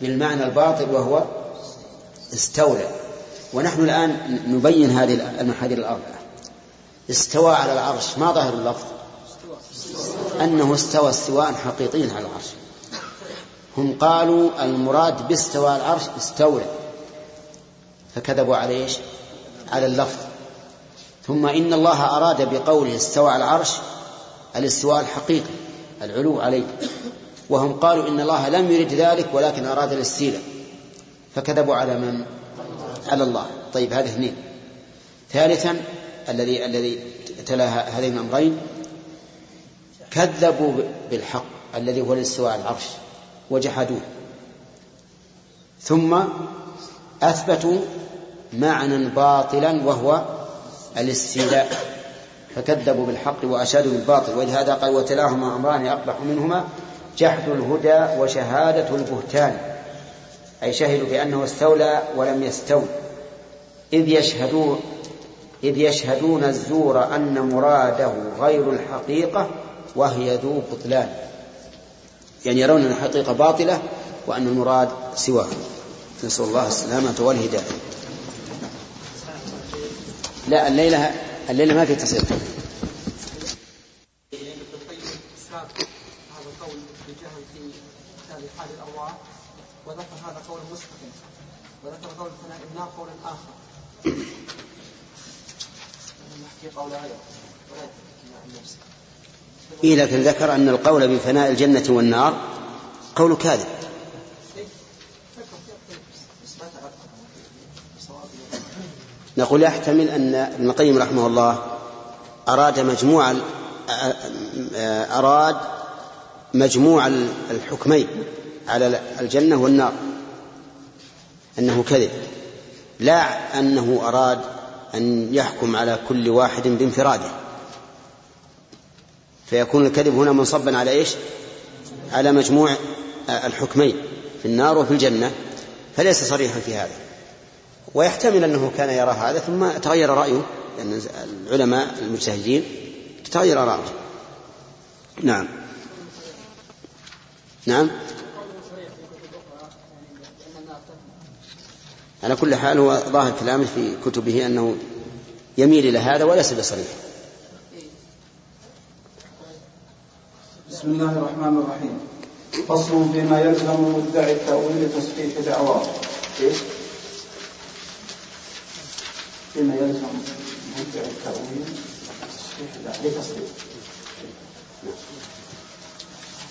بالمعنى الباطل وهو استولى. ونحن الآن نبين هذه المحاذير الأربعة. استوى على العرش ما ظاهر اللفظ؟ أنه استوى استواء حقيقيا على العرش. هم قالوا المراد باستوى العرش استولى، فكذبوا على ايش؟ على اللفظ. ثم إن الله أراد بقوله استوى على العرش الاستواء الحقيقي العلو عليه، وهم قالوا إن الله لم يرد ذلك ولكن أراد الاستيلاء، فكذبوا على من؟ على الله. طيب هذا اثنين. ثالثا الذي تلا هذين الأمرين، كذبوا بالحق الذي هو الاستواء على العرش وجحدوه، ثم أثبتوا معنى باطلا وهو الاستيلاء فكذبوا بالحق وأشادوا بالباطل. ولهذا قال وتلاهما أمران أقبح منهما جحد الهدى وشهادة البهتان، أي شهدوا بأنه استولى ولم يستول، إذ يشهدون الزور أن مراده غير الحقيقة وهي ذو بطلان، يعني يرون أن الحقيقة باطلة وأن المراد سواه. نسأل الله السلامة والهداية. لا الليلة ما في تصير. وذكر هذا قول مستقيم، وذكر قول الثنائي لا قول آخر. نحكي قول هذا. لكن ذكر أن القول بفناء الجنة والنار قول كاذب. نقول يحتمل أن ابن القيم رحمه الله أراد مجموع الحكمين على الجنة والنار أنه كذب، لا أنه أراد أن يحكم على كل واحد بانفراده، فيكون الكذب هنا منصبا على إيش؟ على مجموع الحكمين في النار وفي الجنة، فليس صريحا في هذا. ويحتمل أنه كان يرى هذا ثم تغير رأيه، لأن العلماء المجتهدين تغير رأيه. نعم نعم. على كل حال هو ظاهر كلامه في كتبه أنه يميل إلى هذا وليس بصريح. بسم الله الرحمن الرحيم. فصل فيما يلزم مدعي التأويل لتصحيح دعواه. فيما يلزم مدعي التأويل لتصحيح.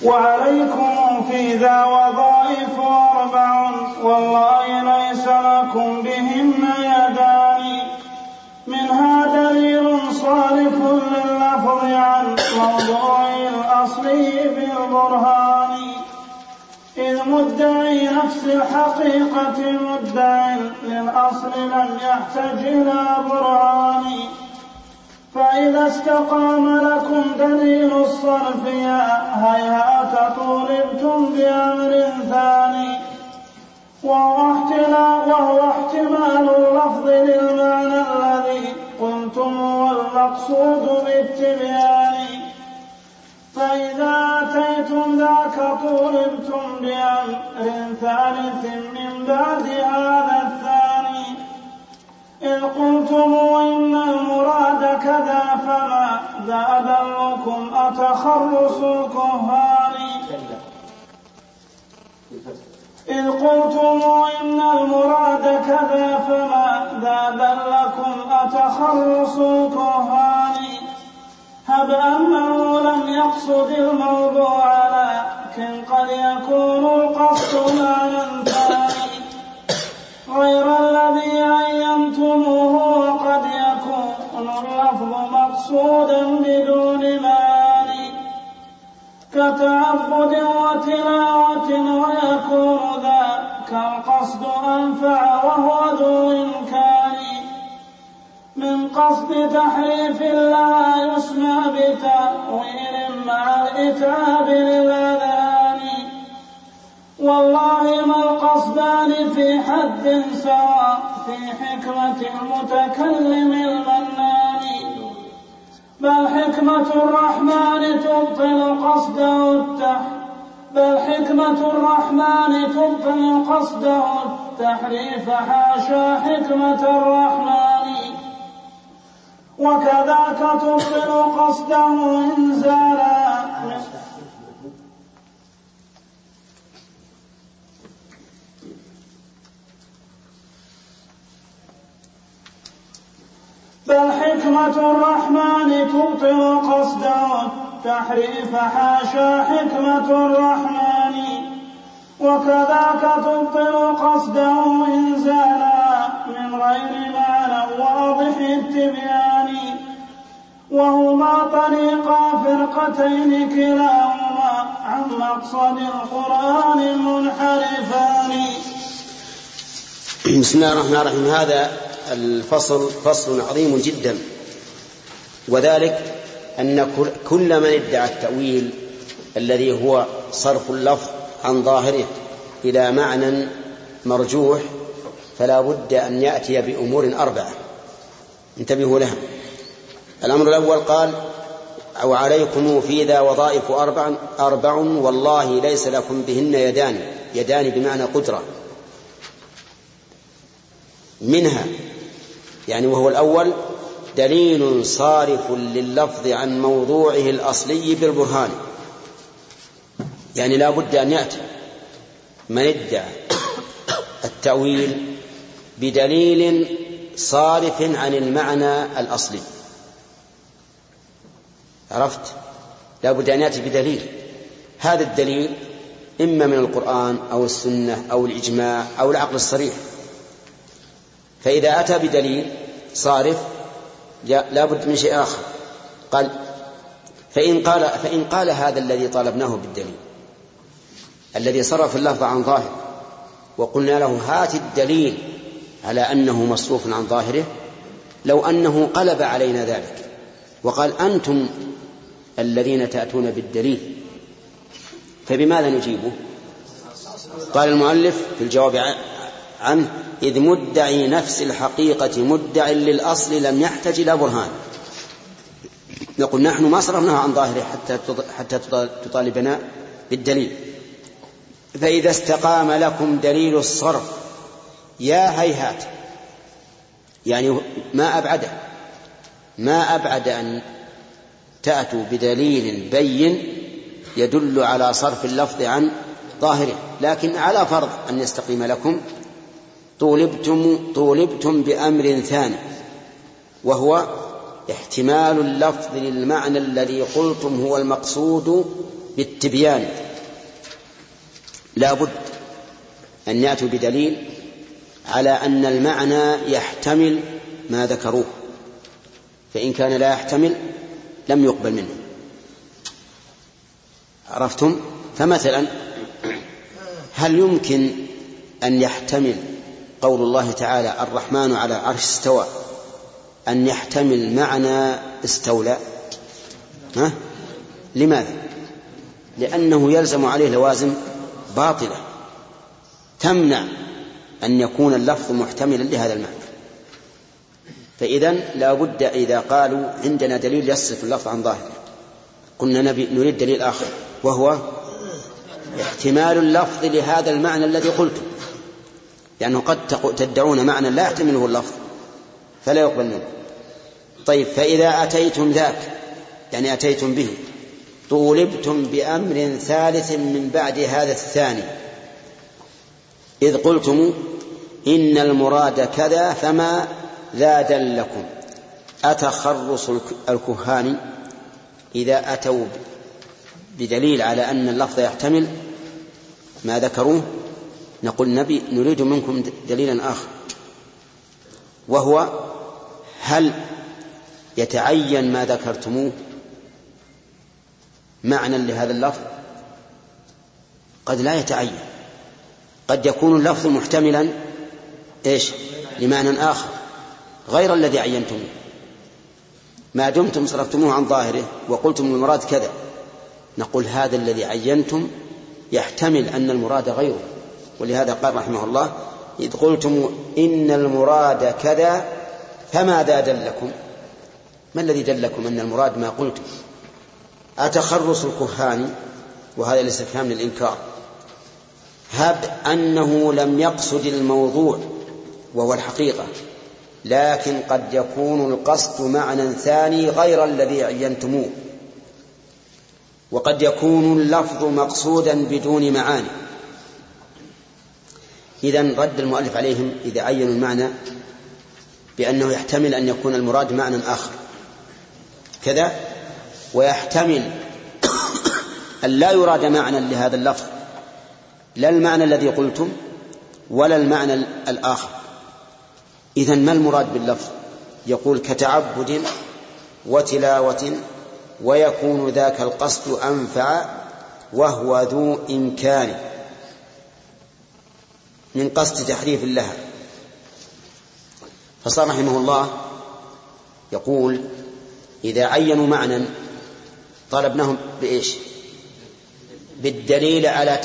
وعليكم في ذا وظائف أربع والله ليس لكم بهن يدان، منها دليل صارف لللفظ عن موضوع الأصلي بالبرهان، إذ مدعي نفس الحقيقة مدعي للأصل لم يحتج إلى برهان، فإذا استقام لكم دليل الصرف يا هيهات طولبتم بأمر ثاني، وهو احتمال اللفظ للمعنى الذي قلتم هو المقصود بالتبيان، فإذا أتيتم ذاك طولبتم بأمر ثالث من بعد هذا الثاني، إذ قلتم إن المراد كذا فماذا أدلكم أتخرص الكهان، إذ قلتم إن المراد كذا فماذا أدلكم أتخرص الكهان، هب أنه لم يقصد الموضوع لكن قد يكون القصد معنى ثاني غير الذي أيمتموه، وقد يكون اللفظ مقصودا بدون ماني كتعبد وتلاوة، ويكون ذاك القصد أنفع وهو ذو إمكان من قصد تحريف لا يسمى بتأويل مع الإتعاب للأذان، والله ما القصدان في حد سواء في حكمة المتكلم المنان، بل حكمة الرحمن تبطل قصده التحريف حاشا حكمة الرحمن، وكذاك تبطل قصده إنزالا من غير معنى واضح التبيان، وهما طريقا فرقتين كلاهما عن مقصد القرآن منحرفان. بسم الله الرحمن الرحيم. هذا الفصل فصل عظيم جدا، وذلك أن كل من ادعى التأويل الذي هو صرف اللفظ عن ظاهره إلى معنى مرجوح فلا بد أن يأتي بأمور أربعة، انتبهوا لها. الأمر الأول قال وعليكم في ذا وظائف أربع والله ليس لكم بهن يدان، يدان بمعنى قدرة، منها يعني وهو الأول دليل صارف لللفظ عن موضوعه الأصلي بالبرهان، يعني لا بد أن يأتي من ادعى التأويل بدليل صارف عن المعنى الأصلي، عرفت؟ لا بد أن يأتي بدليل، هذا الدليل إما من القرآن أو السنة أو الإجماع أو العقل الصريح، فإذا أتى بدليل صارف لا بد من شيء آخر. قال فإن قال هذا الذي طالبناه بالدليل الذي صرف اللفظ عن ظاهر وقلنا له هات الدليل على أنه مصروف عن ظاهره، لو أنه قلب علينا ذلك وقال أنتم الذين تأتون بالدليل، فبماذا نجيبه؟ قال المؤلف في الجواب عنه: إذ مدعي نفس الحقيقة مدعي للأصل لم يحتج إلى برهان. نقول نحن ما صرفناها عن ظاهره حتى تطالبنا بالدليل. فإذا استقام لكم دليل الصرف يا هيهات، يعني ما أبعد أن تأتوا بدليل بين يدل على صرف اللفظ عن ظاهره، لكن على فرض أن يستقيم لكم طولبتم بأمر ثاني، وهو احتمال اللفظ للمعنى الذي قلتم هو المقصود بالتبيان. لا بد أن يأتوا بدليل على أن المعنى يحتمل ما ذكروه، فإن كان لا يحتمل لم يقبل منه. عرفتم؟ فمثلا هل يمكن أن يحتمل قول الله تعالى الرحمن على العرش استوى أن يحتمل معنى استولى؟ لماذا؟ لأنه يلزم عليه لوازم باطلة تمنع أن يكون اللفظ محتملا لهذا المعنى. فإذا لا بد إذا قالوا عندنا دليل يصرف اللفظ عن ظاهره، قلنا نريد دليل آخر وهو احتمال اللفظ لهذا المعنى الذي قلته، لأنه قد تدعون معنى لا يحتمله اللفظ فلا يقبل منه. طيب، فإذا أتيتم ذاك، يعني أتيتم به، طولبتم بأمر ثالث من بعد هذا الثاني، إذ قلتم إن المراد كذا فما لا دلكم. أتخرص الكهان إذا أتوا بدليل على أن اللفظ يحتمل ما ذكروه نقول نريد منكم دليلا آخر، وهو هل يتعين ما ذكرتموه معنى لهذا اللفظ؟ قد لا يتعين، قد يكون اللفظ محتملا لمعنى آخر غير الذي عينتموه. ما دمتم صرفتموه عن ظاهره وقلتم المراد كذا، نقول هذا الذي عينتم يحتمل أن المراد غيره، ولهذا قال رحمه الله: إذ قلتم إن المراد كذا فماذا دلكم؟ ما الذي دلكم أن المراد ما قلتم؟ أتخرص الكهان، وهذا الاستفهام للإنكار، هب أنه لم يقصد الموضوع وهو الحقيقة، لكن قد يكون القصد معنى ثاني غير الذي عينتموه، وقد يكون اللفظ مقصودا بدون معاني. إذن رد المؤلف عليهم إذا عينوا المعنى بأنه يحتمل أن يكون المراد معنى آخر كذا، ويحتمل أن لا يراد معنى لهذا اللفظ، لا المعنى الذي قلتم ولا المعنى الآخر. إذن ما المراد باللفظ؟ يقول كتعبد وتلاوة، ويكون ذاك القصد أنفع وهو ذو إمكان من قصد تحريف لها. فصار رحمه الله يقول إذا عينوا معنى طلبناهم بإيش؟ بالدليل على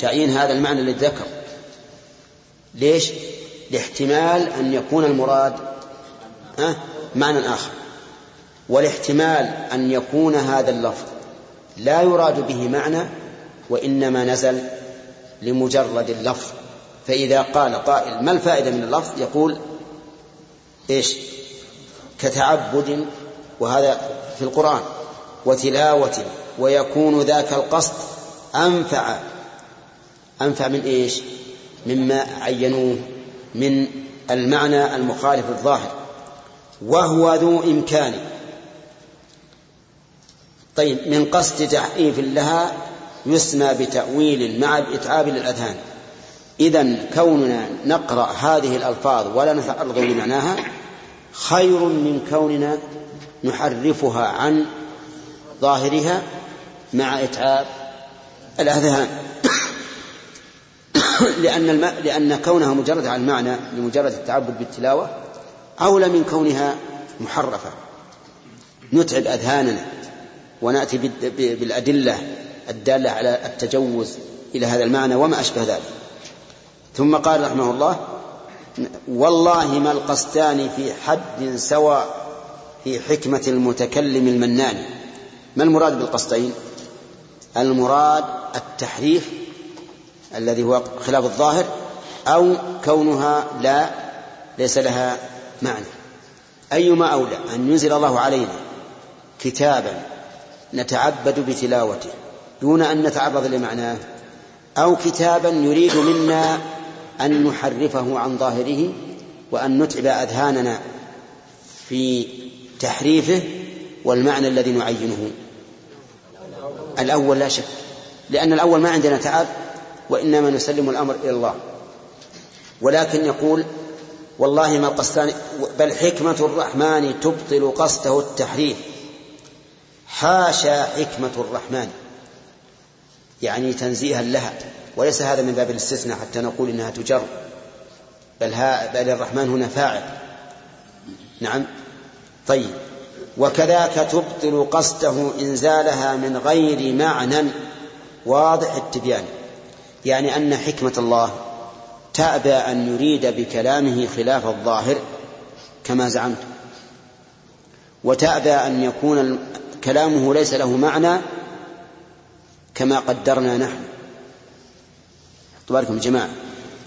تعيين هذا المعنى الذي ذكر. ليش؟ لاحتمال أن يكون المراد معنى آخر، والاحتمال أن يكون هذا اللفظ لا يراد به معنى وإنما نزل لمجرد اللفظ. فإذا قال قائل ما الفائدة من اللفظ؟ يقول إيش؟ كتعبد، وهذا في القرآن، وتلاوة، ويكون ذاك القصد أنفع من إيش؟ مما عينوه من المعنى المخالف الظاهر، وهو ذو إمكان. طيب، من قصد تحريف لها يسمى بتأويل مع الإتعاب للأذهان. إذن كوننا نقرأ هذه الألفاظ ولا نتعرض لمعناها خير من كوننا نحرفها عن ظاهرها مع إتعاب الأذهان، لأن كونها مجرد عن المعنى لمجرد التعبد بالتلاوة أولى من كونها محرفة. نتعب أذهاننا ونأتي بالأدلة الدالة على التجوز إلى هذا المعنى وما أشبه ذلك. ثم قال رحمه الله: والله ما القصدان في حد سواء في حكمة المتكلم المنان. ما المراد بالقصدين؟ المراد التحريف الذي هو خلاف الظاهر، أو كونها لا ليس لها معنى. أيما أولى أن ينزل الله علينا كتابا نتعبد بتلاوته دون أن نتعرض لمعناه، أو كتابا يريد منا أن نحرفه عن ظاهره وأن نتعب أذهاننا في تحريفه والمعنى الذي نعينه. الأول لا شك، لأن الأول ما عندنا تعب وإنما نسلم الأمر إلى الله. ولكن يقول: والله ما القصدان، بل حكمة الرحمن تبطل قصده التحريف. حاشا حكمة الرحمن، يعني تنزيها لها، وليس هذا من باب الاستثناء حتى نقول إنها تجر، بل الرحمن هنا فاعل. نعم. طيب: وكذاك تبطل قصده إنزالها من غير معنى واضح التبيان، يعني أن حكمة الله تأبى أن يريد بكلامه خلاف الظاهر كما زعمت، وتأبى أن يكون كلامه ليس له معنى كما قدرنا نحن. تباركم جماعة.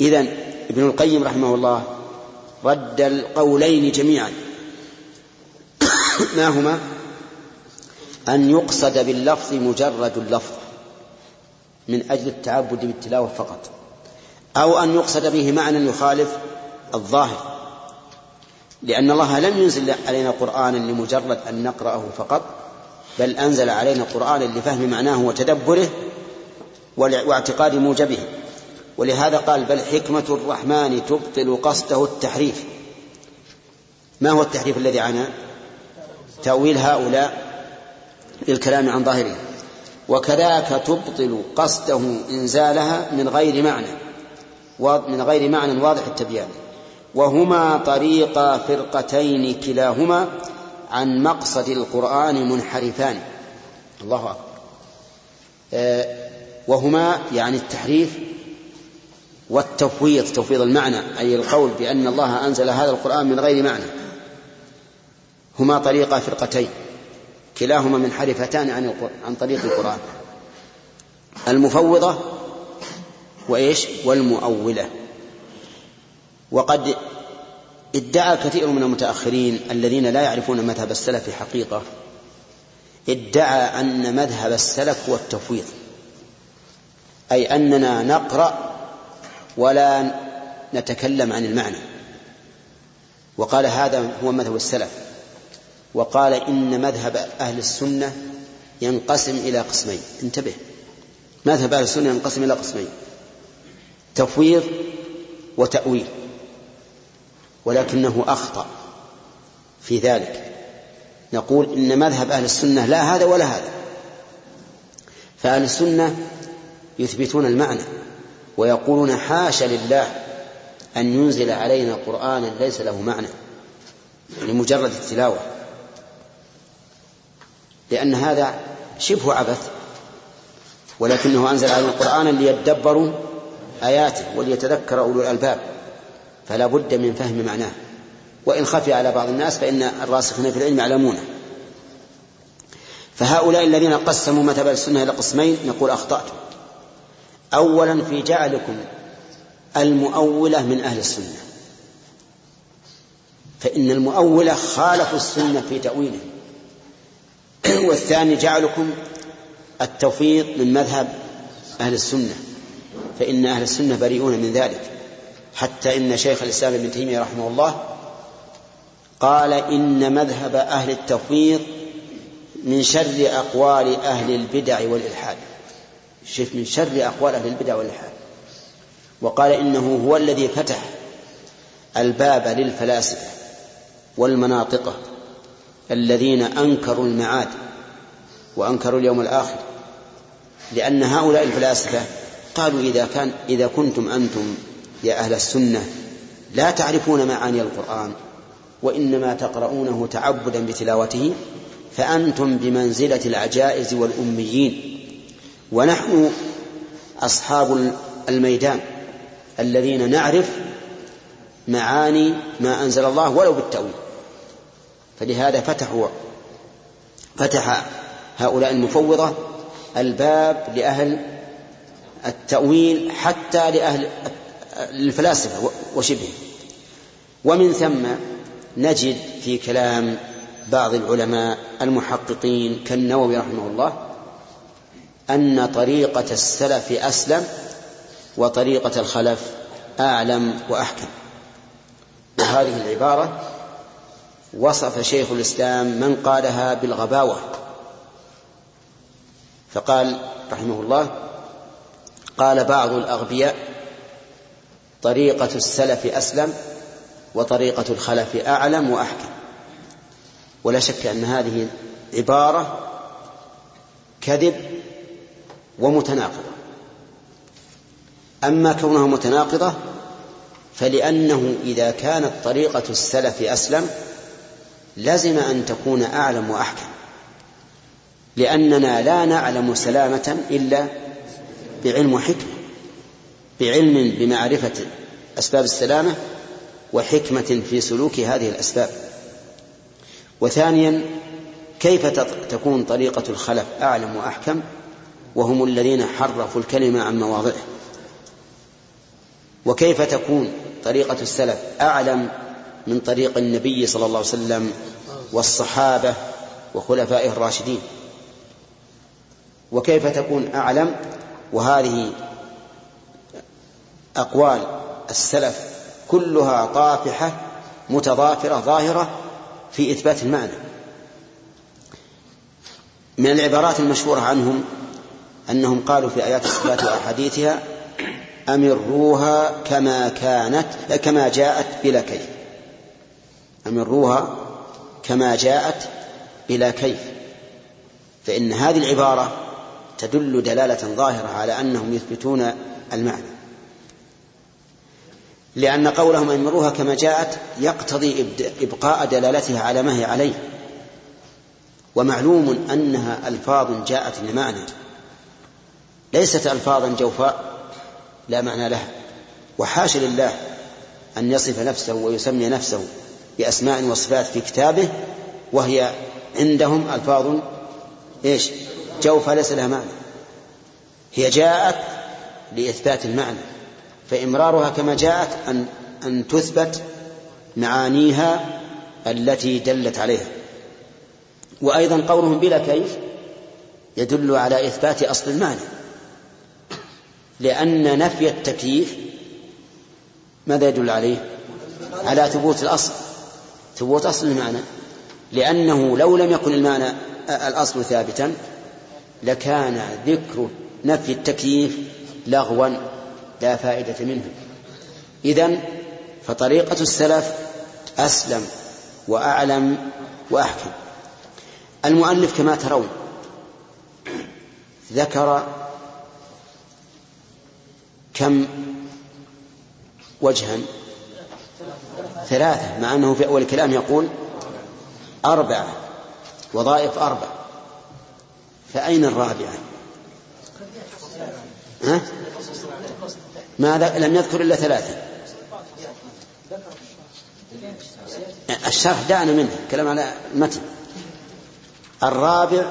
إذن ابن القيم رحمه الله رد القولين جميعا. ما هما؟ أن يقصد باللفظ مجرد اللفظ من أجل التعبد بالتلاوة فقط، أو أن يقصد به معنى يخالف الظاهر، لأن الله لم ينزل علينا قرآنا لمجرد أن نقرأه فقط، بل أنزل علينا قرآنا لفهم معناه وتدبره واعتقاد موجبه. ولهذا قال: بل حكمة الرحمن تبطل قصده التحريف. ما هو التحريف الذي عنا؟ تأويل هؤلاء للكلام عن ظاهره. وكذاك تبطل قصده إنزالها من غير معنى واضح التبيان، وهما طريقا فرقتين كلاهما عن مقصد القرآن منحرفان. الله أكبر. وهما يعني التحريف والتفويض، تفويض المعنى، أي القول بأن الله أنزل هذا القرآن من غير معنى. هما طريقا فرقتين كلاهما منحرفتان عن طريق القرآن: المفوضة والمؤولة. وقد ادعى كثير من المتأخرين الذين لا يعرفون مذهب السلف حقيقة، ادعى أن مذهب السلف هو التفويض، أي أننا نقرأ ولا نتكلم عن المعنى، وقال هذا هو مذهب السلف. وقال إن مذهب أهل السنة ينقسم إلى قسمين. انتبه، مذهب أهل السنة ينقسم إلى قسمين: تفويض وتأويل. ولكنه أخطأ في ذلك. نقول إن مذهب أهل السنة لا هذا ولا هذا. فأهل السنة يثبتون المعنى ويقولون: حاشا لله أن ينزل علينا قرآنا ليس له معنى لمجرد التلاوة، لأن هذا شبه عبث. ولكنه أنزل علينا قرآنا ليتدبروا آياته وليتذكر أولو الألباب، فلا بد من فهم معناه، وإن خفي على بعض الناس فإن الراسخين في العلم يعلمونه. فهؤلاء الذين قسموا مذهب السنة إلى قسمين نقول أخطأتم. أولا في جعلكم المؤولة من أهل السنة، فإن المؤولة خالفوا السنة في تأويله. والثاني جعلكم التفويض من مذهب أهل السنة، فإن أهل السنة بريئون من ذلك، حتى إن شيخ الإسلام ابن تيمية رحمه الله قال: إن مذهب أهل التفويض من شر أقوال أهل البدع والإلحاد. شف، من شر أقوال أهل البدع والإلحاد. وقال: إنه هو الذي فتح الباب للفلاسفة والمناطقة الذين أنكروا المعاد وأنكروا اليوم الآخر، لأن هؤلاء الفلاسفة قالوا: إذا كنتم أنتم يا أهل السنة لا تعرفون معاني القرآن وإنما تقرؤونه تعبدا بتلاوته فأنتم بمنزلة العجائز والأميين، ونحن أصحاب الميدان الذين نعرف معاني ما أنزل الله ولو بالتأويل. فلهذا فتح هؤلاء المفوضة الباب لأهل التأويل حتى لأهل الفلاسفة وشبهه. ومن ثم نجد في كلام بعض العلماء المحققين كالنووي رحمه الله أن طريقة السلف أسلم وطريقة الخلف أعلم وأحكم. وهذه العبارة وصف شيخ الإسلام من قالها بالغباوة، فقال رحمه الله: قال بعض الأغبياء طريقة السلف أسلم وطريقة الخلف أعلم وأحكم. ولا شك أن هذه عبارة كذب ومتناقضة. أما كونها متناقضة فلأنه إذا كانت طريقة السلف أسلم لازم أن تكون أعلم وأحكم، لأننا لا نعلم سلامة إلا بعلم وحكمة، بعلم بمعرفة أسباب السلامة وحكمة في سلوك هذه الأسباب. وثانيا، كيف تكون طريقة الخلف أعلم وأحكم وهم الذين حرفوا الكلمة عن مواضعه؟ وكيف تكون طريقة السلف أعلم من طريق النبي صلى الله عليه وسلم والصحابة وخلفائه الراشدين؟ وكيف تكون أعلم؟ وهذه أقوال السلف كلها طافحة متضافرة ظاهرة في إثبات المعنى. من العبارات المشهورة عنهم أنهم قالوا في آيات الصفات وأحاديثها: أمروها كما جاءت بلا كيف. أمروها كما جاءت بلا كيف. فإن هذه العبارة تدل دلالة ظاهرة على أنهم يثبتون المعنى، لأن قولهم أمروها كما جاءت يقتضي إبقاء دلالتها على ما هي عليه، ومعلوم أنها ألفاظ جاءت لمعنى، ليست ألفاظا جوفاء لا معنى لها. وحاشا لله أن يصف نفسه ويسمي نفسه بأسماء وصفات في كتابه وهي عندهم ألفاظ جوفاء ليس لها معنى. هي جاءت لإثبات المعنى، فإمرارها كما جاءت أن تثبت معانيها التي دلت عليها. وأيضا قولهم بلا كيف يدل على إثبات أصل المعنى، لأن نفي التكييف ماذا يدل عليه؟ على ثبوت الأصل، ثبوت أصل المعنى، لأنه لو لم يكن المعنى الأصل ثابتا لكان ذكر نفي التكييف لغوا لا فائدة منه. إذن فطريقة السلف أسلم وأعلم وأحكم. المؤلف كما ترون ذكر كم وجها؟ ثلاثة، مع أنه في أول الكلام يقول أربعة، وظائف أربعة، فأين الرابعة؟ ها؟ ماذا لم يذكر إلا ثلاثة؟ الشرح دعنا منه كلام على المتن. الرابع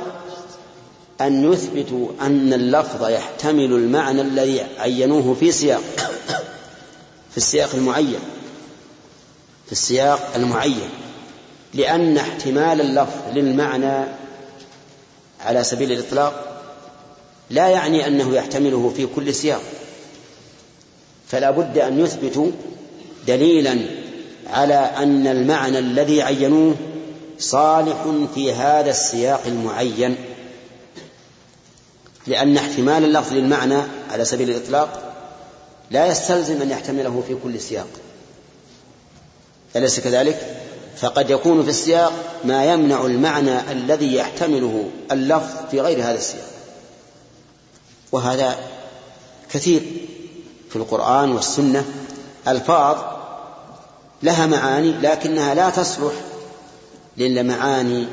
أن يثبتوا أن اللفظ يحتمل المعنى الذي عينوه في السياق المعين، لأن احتمال اللفظ للمعنى على سبيل الإطلاق لا يعني أنه يحتمله في كل سياق، فلا بد أن يثبتوا دليلا على أن المعنى الذي عينوه صالح في هذا السياق المعين، لأن احتمال اللفظ للمعنى على سبيل الإطلاق لا يستلزم أن يحتمله في كل سياق، أليس كذلك؟ فقد يكون في السياق ما يمنع المعنى الذي يحتمله اللفظ في غير هذا السياق، وهذا كثير في القرآن والسنة، ألفاظ لها معاني لكنها لا تصلح للمعاني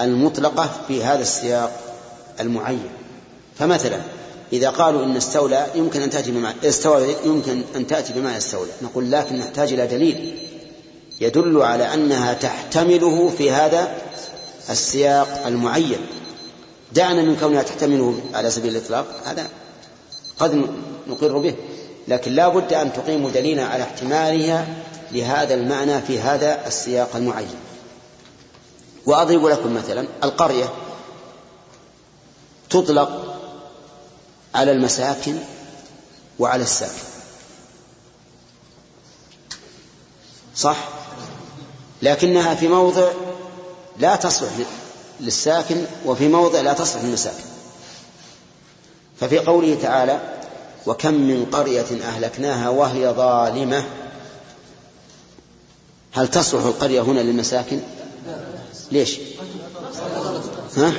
المطلقة في هذا السياق المعين. فمثلا إذا قالوا إن استولى يمكن أن تأتي بمعنى استولى يمكن أن تأتي بمعنى استولى، نقول لكن نحتاج إلى دليل يدل على أنها تحتمله في هذا السياق المعين. دعنا من كونها تحتمله على سبيل الإطلاق، هذا قد نقر به، لكن لا بد أن تقيم دليلا على احتمالها لهذا المعنى في هذا السياق المعين. وأضرب لكم مثلا القرية تطلق على المساكن وعلى الساكن، صح، لكنها في موضع لا تصلح للساكن وفي موضع لا تصلح للمساكن. ففي قوله تعالى وكم من قرية أهلكناها وهي ظالمة، هل تصلح القرية هنا للمساكن؟ ليش؟ ها؟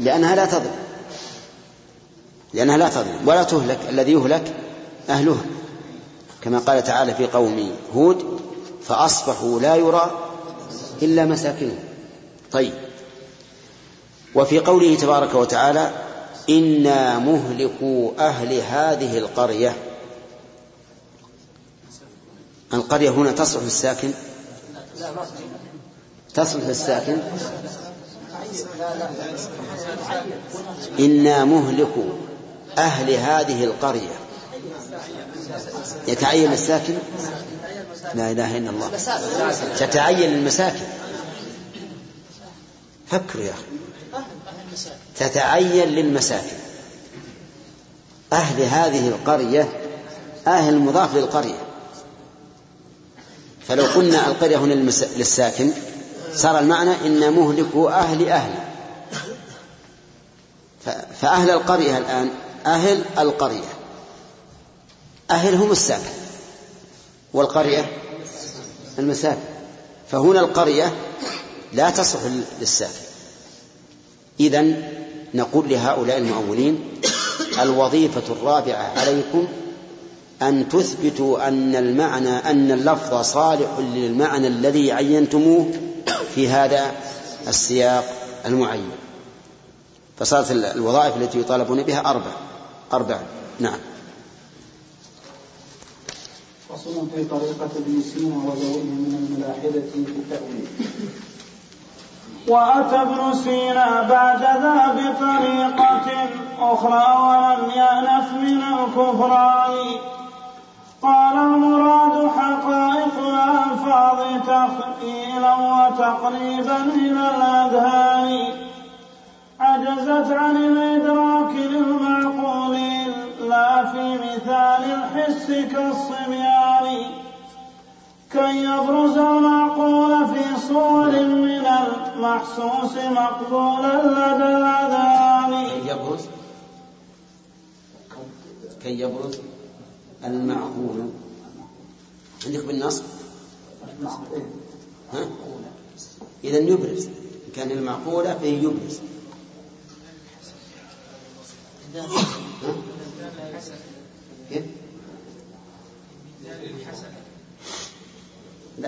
لأنها لا تظلم ولا تهلك، الذي يهلك أهلها كما قال تعالى في قوم هود فأصبحوا لا يرى إلا مساكنهم. طيب، وفي قوله تبارك وتعالى إنا مهلكوا أهل هذه القرية، القرية هنا تصلح للساكن؟ تصلح للساكن؟ إنا مهلكوا أهل هذه القرية يتعين الساكن؟ لا إله إلا الله، تتعين المساكن. فكروا يا أخي، تتعين للمساكن أهل هذه القرية، أهل مضاف للقرية، فلو قلنا القرية هنا للساكن صار المعنى إن مهلكوا أهل فأهل القرية الآن أهل القرية، أهل هم الساكن والقرية المساكن، فهنا القرية لا تصلح للساكن. إذن نقول لهؤلاء المؤولين الوظيفة الرابعة عليكم أن تثبتوا أن المعنى أن اللفظ صالح للمعنى الذي عينتموه في هذا السياق المعين. فصارت الوظائف التي يطالبون بها أربع. نعم. فصل في طريقة ابن سينا وذويه من الملاحدة في التأويل. وأتى ابن سينا بعد ذا بطريقة أخرى ولم يأنف من الكفران، قال المراد حقائق الألفاظ تخيلا وتقريبا إلى الأذهان عجزت عن الإدراك للمعقولين لا في مثال الحس كالصبيان كي يبرز المعقول في صور من المحسوس مقبولا لدى الأذهان كي يبرز المعقول عندك بالنصب، ها؟ إذن يبرز، كان المعقولة فيه يبرز، لا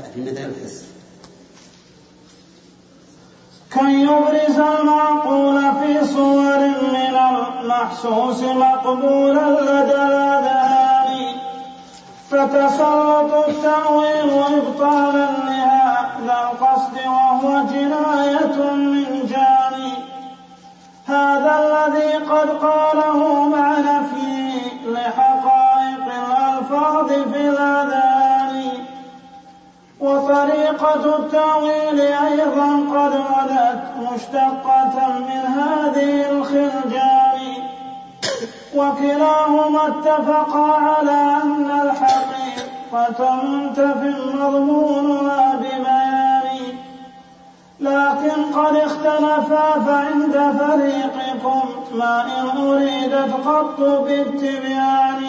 في مدار الحسن كي يبرز المعقول في صور من المحسوس مقبولا لدى، فتسلط التأويل إبطالا لهذا القصد وهو جناية من جاني هذا الذي قد قاله مع نفيه لحقائق الألفاظ في الأذان. وطريقة التأويل أيضا قد غدت مشتقة من هذه الخلجان، وكلاهما اتفقا على أن الحقيقة منتف مضمونها ببيان، لكن قد اختلفا فعند فريقكم ما إن أريدت قط بالتبيان،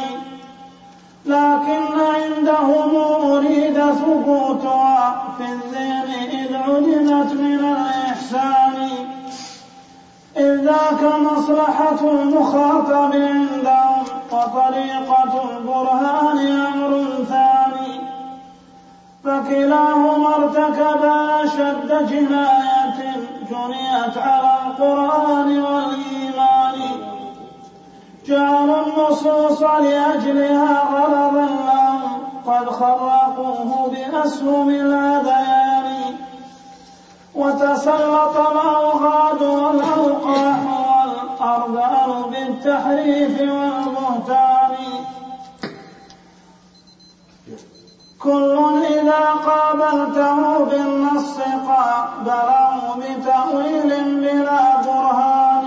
لكن عندهم أريد ثبوتها في الذهن إذ علمت من الإحسان، إذ ذاك مصلحة المخاطب عندهم وطريقة البرهان أمر ثاني. وكلاهما ارتكبا أشد جناية جنيت على القرآن والإيمان، جعلوا النصوص لأجلها غرضا لهم قد خرقوه بأسهم الهذيان، وتسلط الأوغاد والأوقاح والأرذل بالتحريف والبهتان، كل إذا قابلته بالنص قابله بتأويل بلا برهان،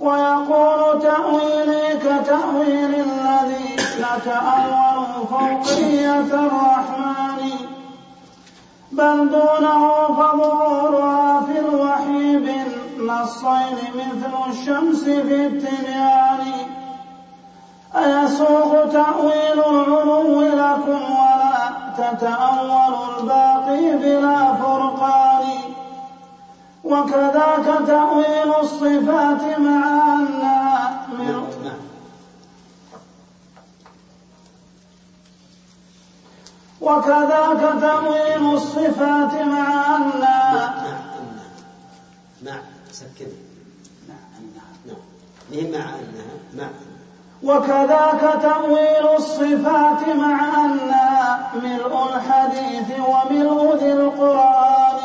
ويقول تأويلي كتأويل الذي يتأول فوقية الرحمن، بل دونه فظهورها في الوحي بالنصين مثل الشمس في التبيان، أيسوق تأويل العلو لكم ولا تتأول الباقي بلا فرقان، وكذاك تأويل الصفات مع أنها وكذاك تأويل الصفات مع أنها ملء الحديث وملء ذي القرآن،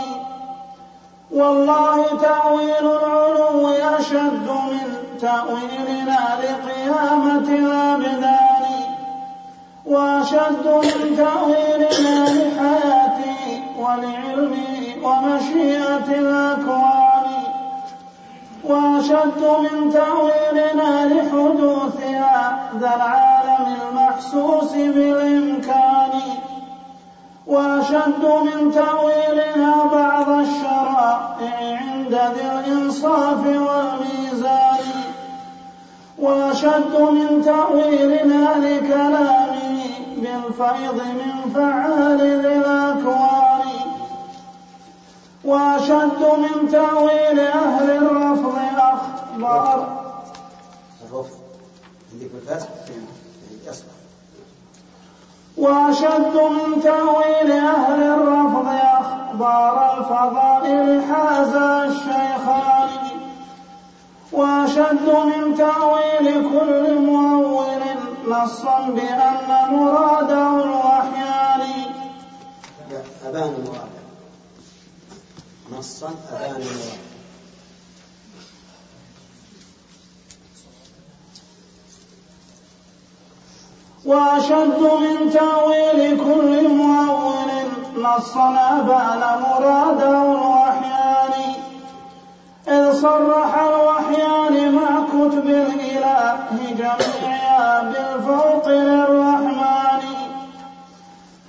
والله تأويل العلو أشد من تأويلنا لقيامة الأبدان، وأشد من تأويلنا لحياته ولعلمه ومشيئة الأكوان، وأشد من تأويلنا لحدوث ذا العالم المحسوس بالإمكان، وأشد من تأويلنا بعض الشرائع عند ذي الإنصاف والميزان، وأشد من تأويلنا لكلامه بالفيض من فعال ذي الأكوان، وأشد من تأويل أهل الرفض الأخبار وأشد من تأويل أهل الرفض أخبار الفضائل حاز الشيخان، وأشد من تأويل كل مؤول نصا بأن مراده الوحيان، أبان مراده نصا أبان مراده وأشد من تأويل كل مؤول نصا أبان مراده الوحيان، إذ صرح الوحيان مع كتب الإله جميعا بالفوق للرحمن،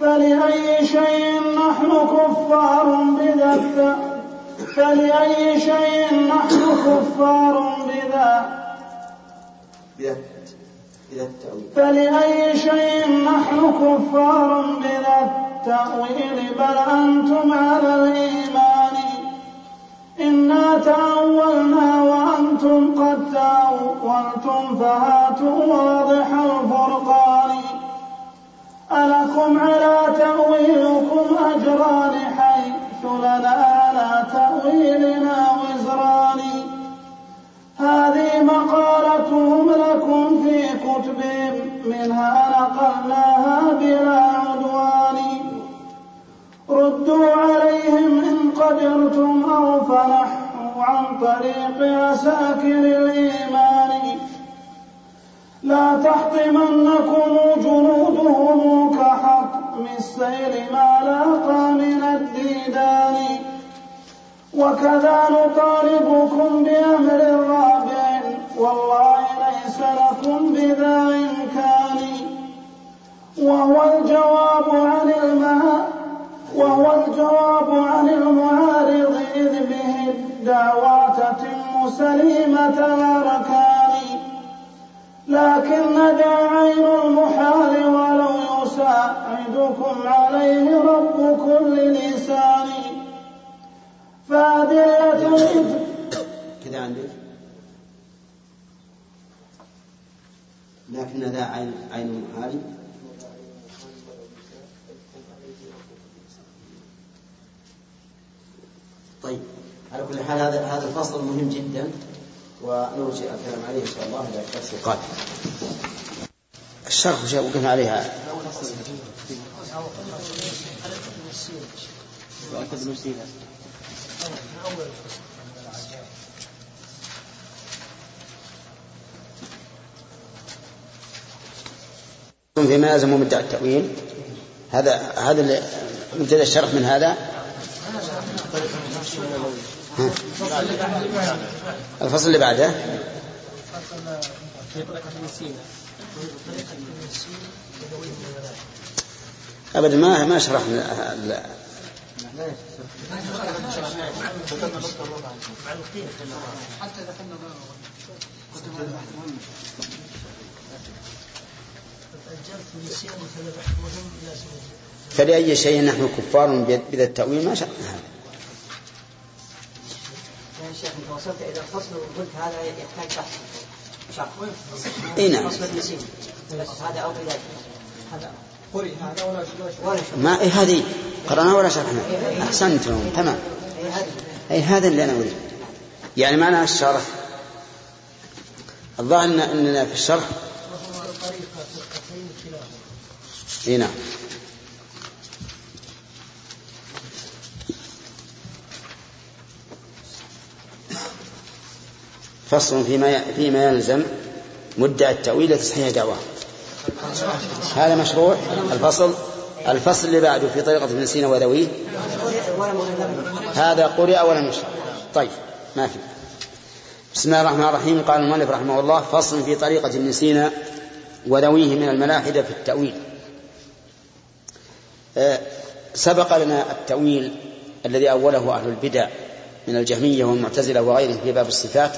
فلأي شيء نحن كفار بذا التأويل، بل أنتم على الإيمان، إنا تأولنا وأنتم قد تأولتم فهاتوا واضح الفرقان، ألكم على تأويلكم أجران حيث لنا على تأويلنا وزران، هذه مقالتهم لكم في كتبهم منها نقلناها بلا عدوان، ردوا عليهم إن قدرتم أو فنحوا عن طريق عساكر الإيمان، لا تحطمنكم جنودهم كحطم السيل ما لاقى من الديدان، وكذا نطالبكم بأمر رابع والله ليس لكم بذا إمكان، وهو الجواب عن المعارض إذ به الدعوى تتم سليمة الأركان، لكن داعين المحال ولو يساعدكم عليه رب كل لسان، فأدلة كذا عندك، لكن ذا عين المحال طيب، على كل حال هذا الفصل مهم جدا، ونرجع الكلام عليه إن شاء الله إلى الدرس القادم. الشرح وقفنا عليها. فيما يلزم من مدعي التأويل، هذا مبتدأ الشرح من هذا الفصل اللي بعده. أبدا ما شرحنا حتى دخلنا فلأي شيء نحن كفار بذا التأويل، ما شأن هذا يا شيخ؟ أنت وصلت إلى الفصل وقلت هذا يحتاج بحث شرح. إيه نعم، هذا أو بذلك هذا قرئ هذا ولا ما إيه هذه قرأنا ولا شرحنا. أحسنتم، تمام. أي هذا اللي أنا أريد، يعني معنى الشرح. الظاهر أننا في الشرح هنا. فصل فيما يلزم مدعي التأويل لتصحيح دعواه. هذا مشروع الفصل اللي بعده في طريقة ابن سينا وذويه، هذا قرئ ولم يشرح. طيب، ما في. بسم الله الرحمن الرحيم. قال المؤلف رحمه الله: فصل في طريقة ابن سينا وذويه من الملاحدة في التأويل. سبق لنا التأويل الذي أوله أهل البدع من الجهمية والمعتزلة وغيرهم في باب الصفات،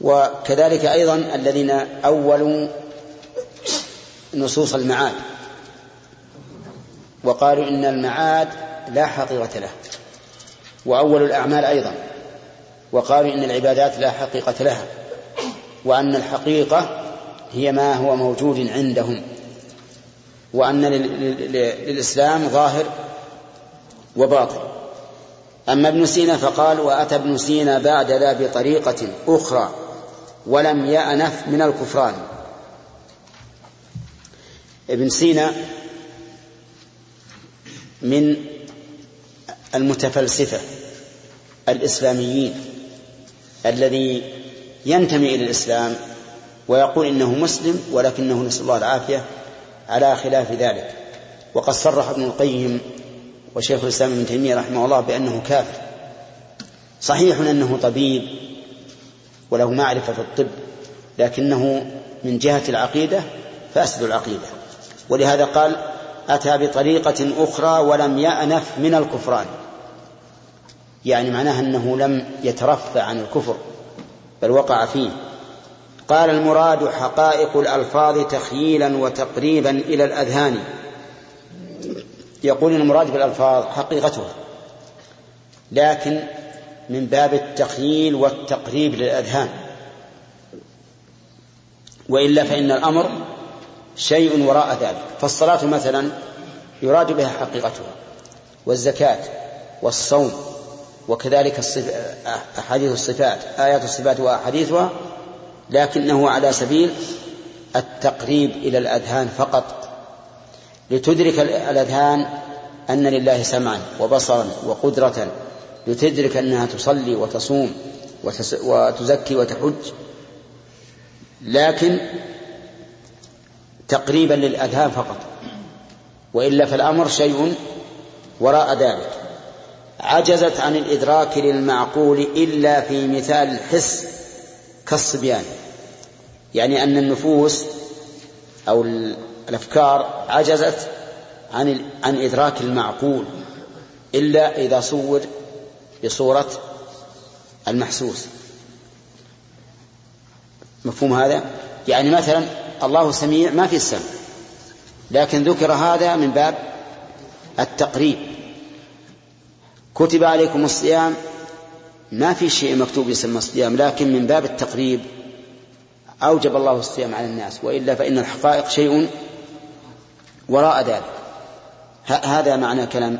وكذلك أيضا الذين أولوا نصوص المعاد وقالوا إن المعاد لا حقيقة له، وأولوا الأعمال أيضا وقالوا إن العبادات لا حقيقة لها، وأن الحقيقة هي ما هو موجود عندهم، وأن للإسلام ظاهر وباطن. أما ابن سينا فقال: وأتى ابن سينا بعد ذا بطريقة أخرى ولم يأنف من الكفران. ابن سينا من المتفلسفة الإسلاميين الذي ينتمي إلى الإسلام ويقول إنه مسلم، ولكنه نسأل الله العافية على خلاف ذلك. وقد صرح ابن القيم وشيخ الإسلام ابن تيمية رحمه الله بأنه كافر. صحيح أنه طبيب وله معرفة في الطب، لكنه من جهة العقيدة فاسد العقيدة، ولهذا قال: أتى بطريقة أخرى ولم يأنف من الكفران، يعني معناها أنه لم يترفع عن الكفر بل وقع فيه. قال: المراد حقائق الألفاظ تخييلا وتقريبا إلى الأذهان. يقول: المراد بالألفاظ حقيقتها، لكن من باب التخييل والتقريب للأذهان، وإلا فإن الأمر شيء وراء ذلك. فالصلاة مثلا يراد بها حقيقتها، والزكاة والصوم، وكذلك أحاديث الصفات، آيات الصفات وأحاديثها، لكنه على سبيل التقريب إلى الأذهان فقط، لتدرك الأذهان أن لله سمعا وبصرا وقدرة، لتدرك أنها تصلي وتصوم وتزكي وتحج، لكن تقريبا للأذهان فقط، وإلا فالأمر شيء وراء ذلك. عجزت عن الإدراك للمعقول إلا في مثال الحس كالصبيان، يعني أن النفوس أو الأفكار عجزت عن إدراك المعقول إلا إذا صور بصورة المحسوس. مفهوم هذا؟ يعني مثلا الله سميع ما في السمع، لكن ذكر هذا من باب التقريب. كتب عليكم الصيام، ما في شيء مكتوب يسمى الصيام، لكن من باب التقريب أوجب الله الصيام على الناس، وإلا فإن الحقائق شيء وراء ذلك. هذا معنى كلام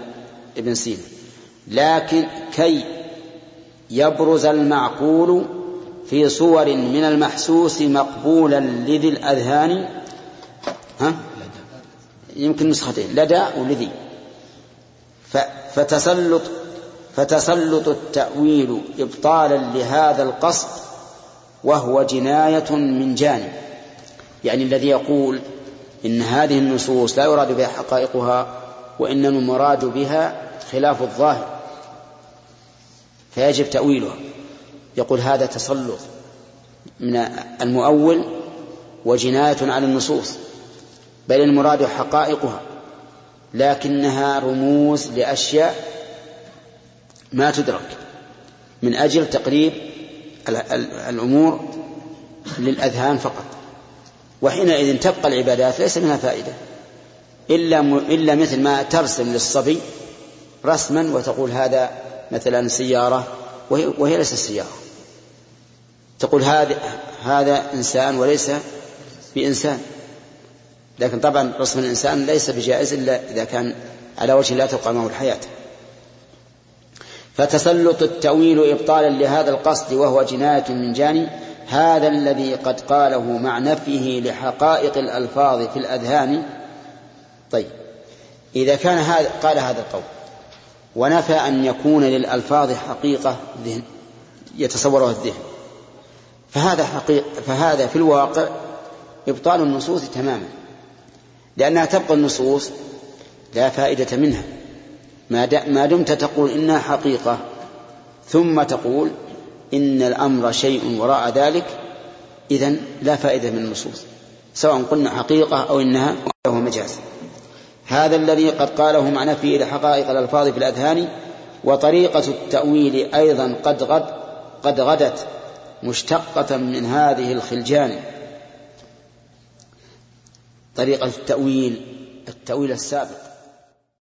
ابن سينا. لكن كي يبرز المعقول في صور من المحسوس مقبولا لذي الأذهان. ها؟ يمكن نسختين لدى ولذي. فتسلط التأويل إبطالا لهذا القصد وهو جناية من جانب. يعني الذي يقول إن هذه النصوص لا يراد بها حقائقها وإنما المراد بها خلاف الظاهر فيجب تأويلها، يقول هذا تسلط من المؤول وجناية على النصوص، بل المراد حقائقها لكنها رموز لأشياء ما تدرك من أجل تقريب الأمور للأذهان فقط. وحينئذ تبقى العبادات ليس منها فائدة إلا مثل ما ترسم للصبي رسما وتقول هذا مثلا سيارة وهي ليس سيارة، تقول هذا إنسان وليس بإنسان، لكن طبعا رسم الإنسان ليس بجائز إلا إذا كان على وجه لا تبقى معه الحياة. فتسلط التأويل إبطالا لهذا القصد وهو جناية من جانب هذا الذي قد قاله مع نفيه لحقائق الألفاظ في الأذهان. طيب إذا كان قال هذا القول ونفى أن يكون للألفاظ حقيقة يتصورها الذهن، فهذا في الواقع إبطال النصوص تماما، لأنها تبقى النصوص لا فائدة منها ما دمت تقول إنها حقيقة ثم تقول إن الأمر شيء وراء ذلك، إذن لا فائدة من النصوص سواء قلنا حقيقة أو إنها مجاز. هذا الذي قد قاله مع نفيه لحقائق الألفاظ في الأذهان. وطريقة التأويل أيضا قد غدت مشتقة من هذه الخلجان. طريقة التأويل السابق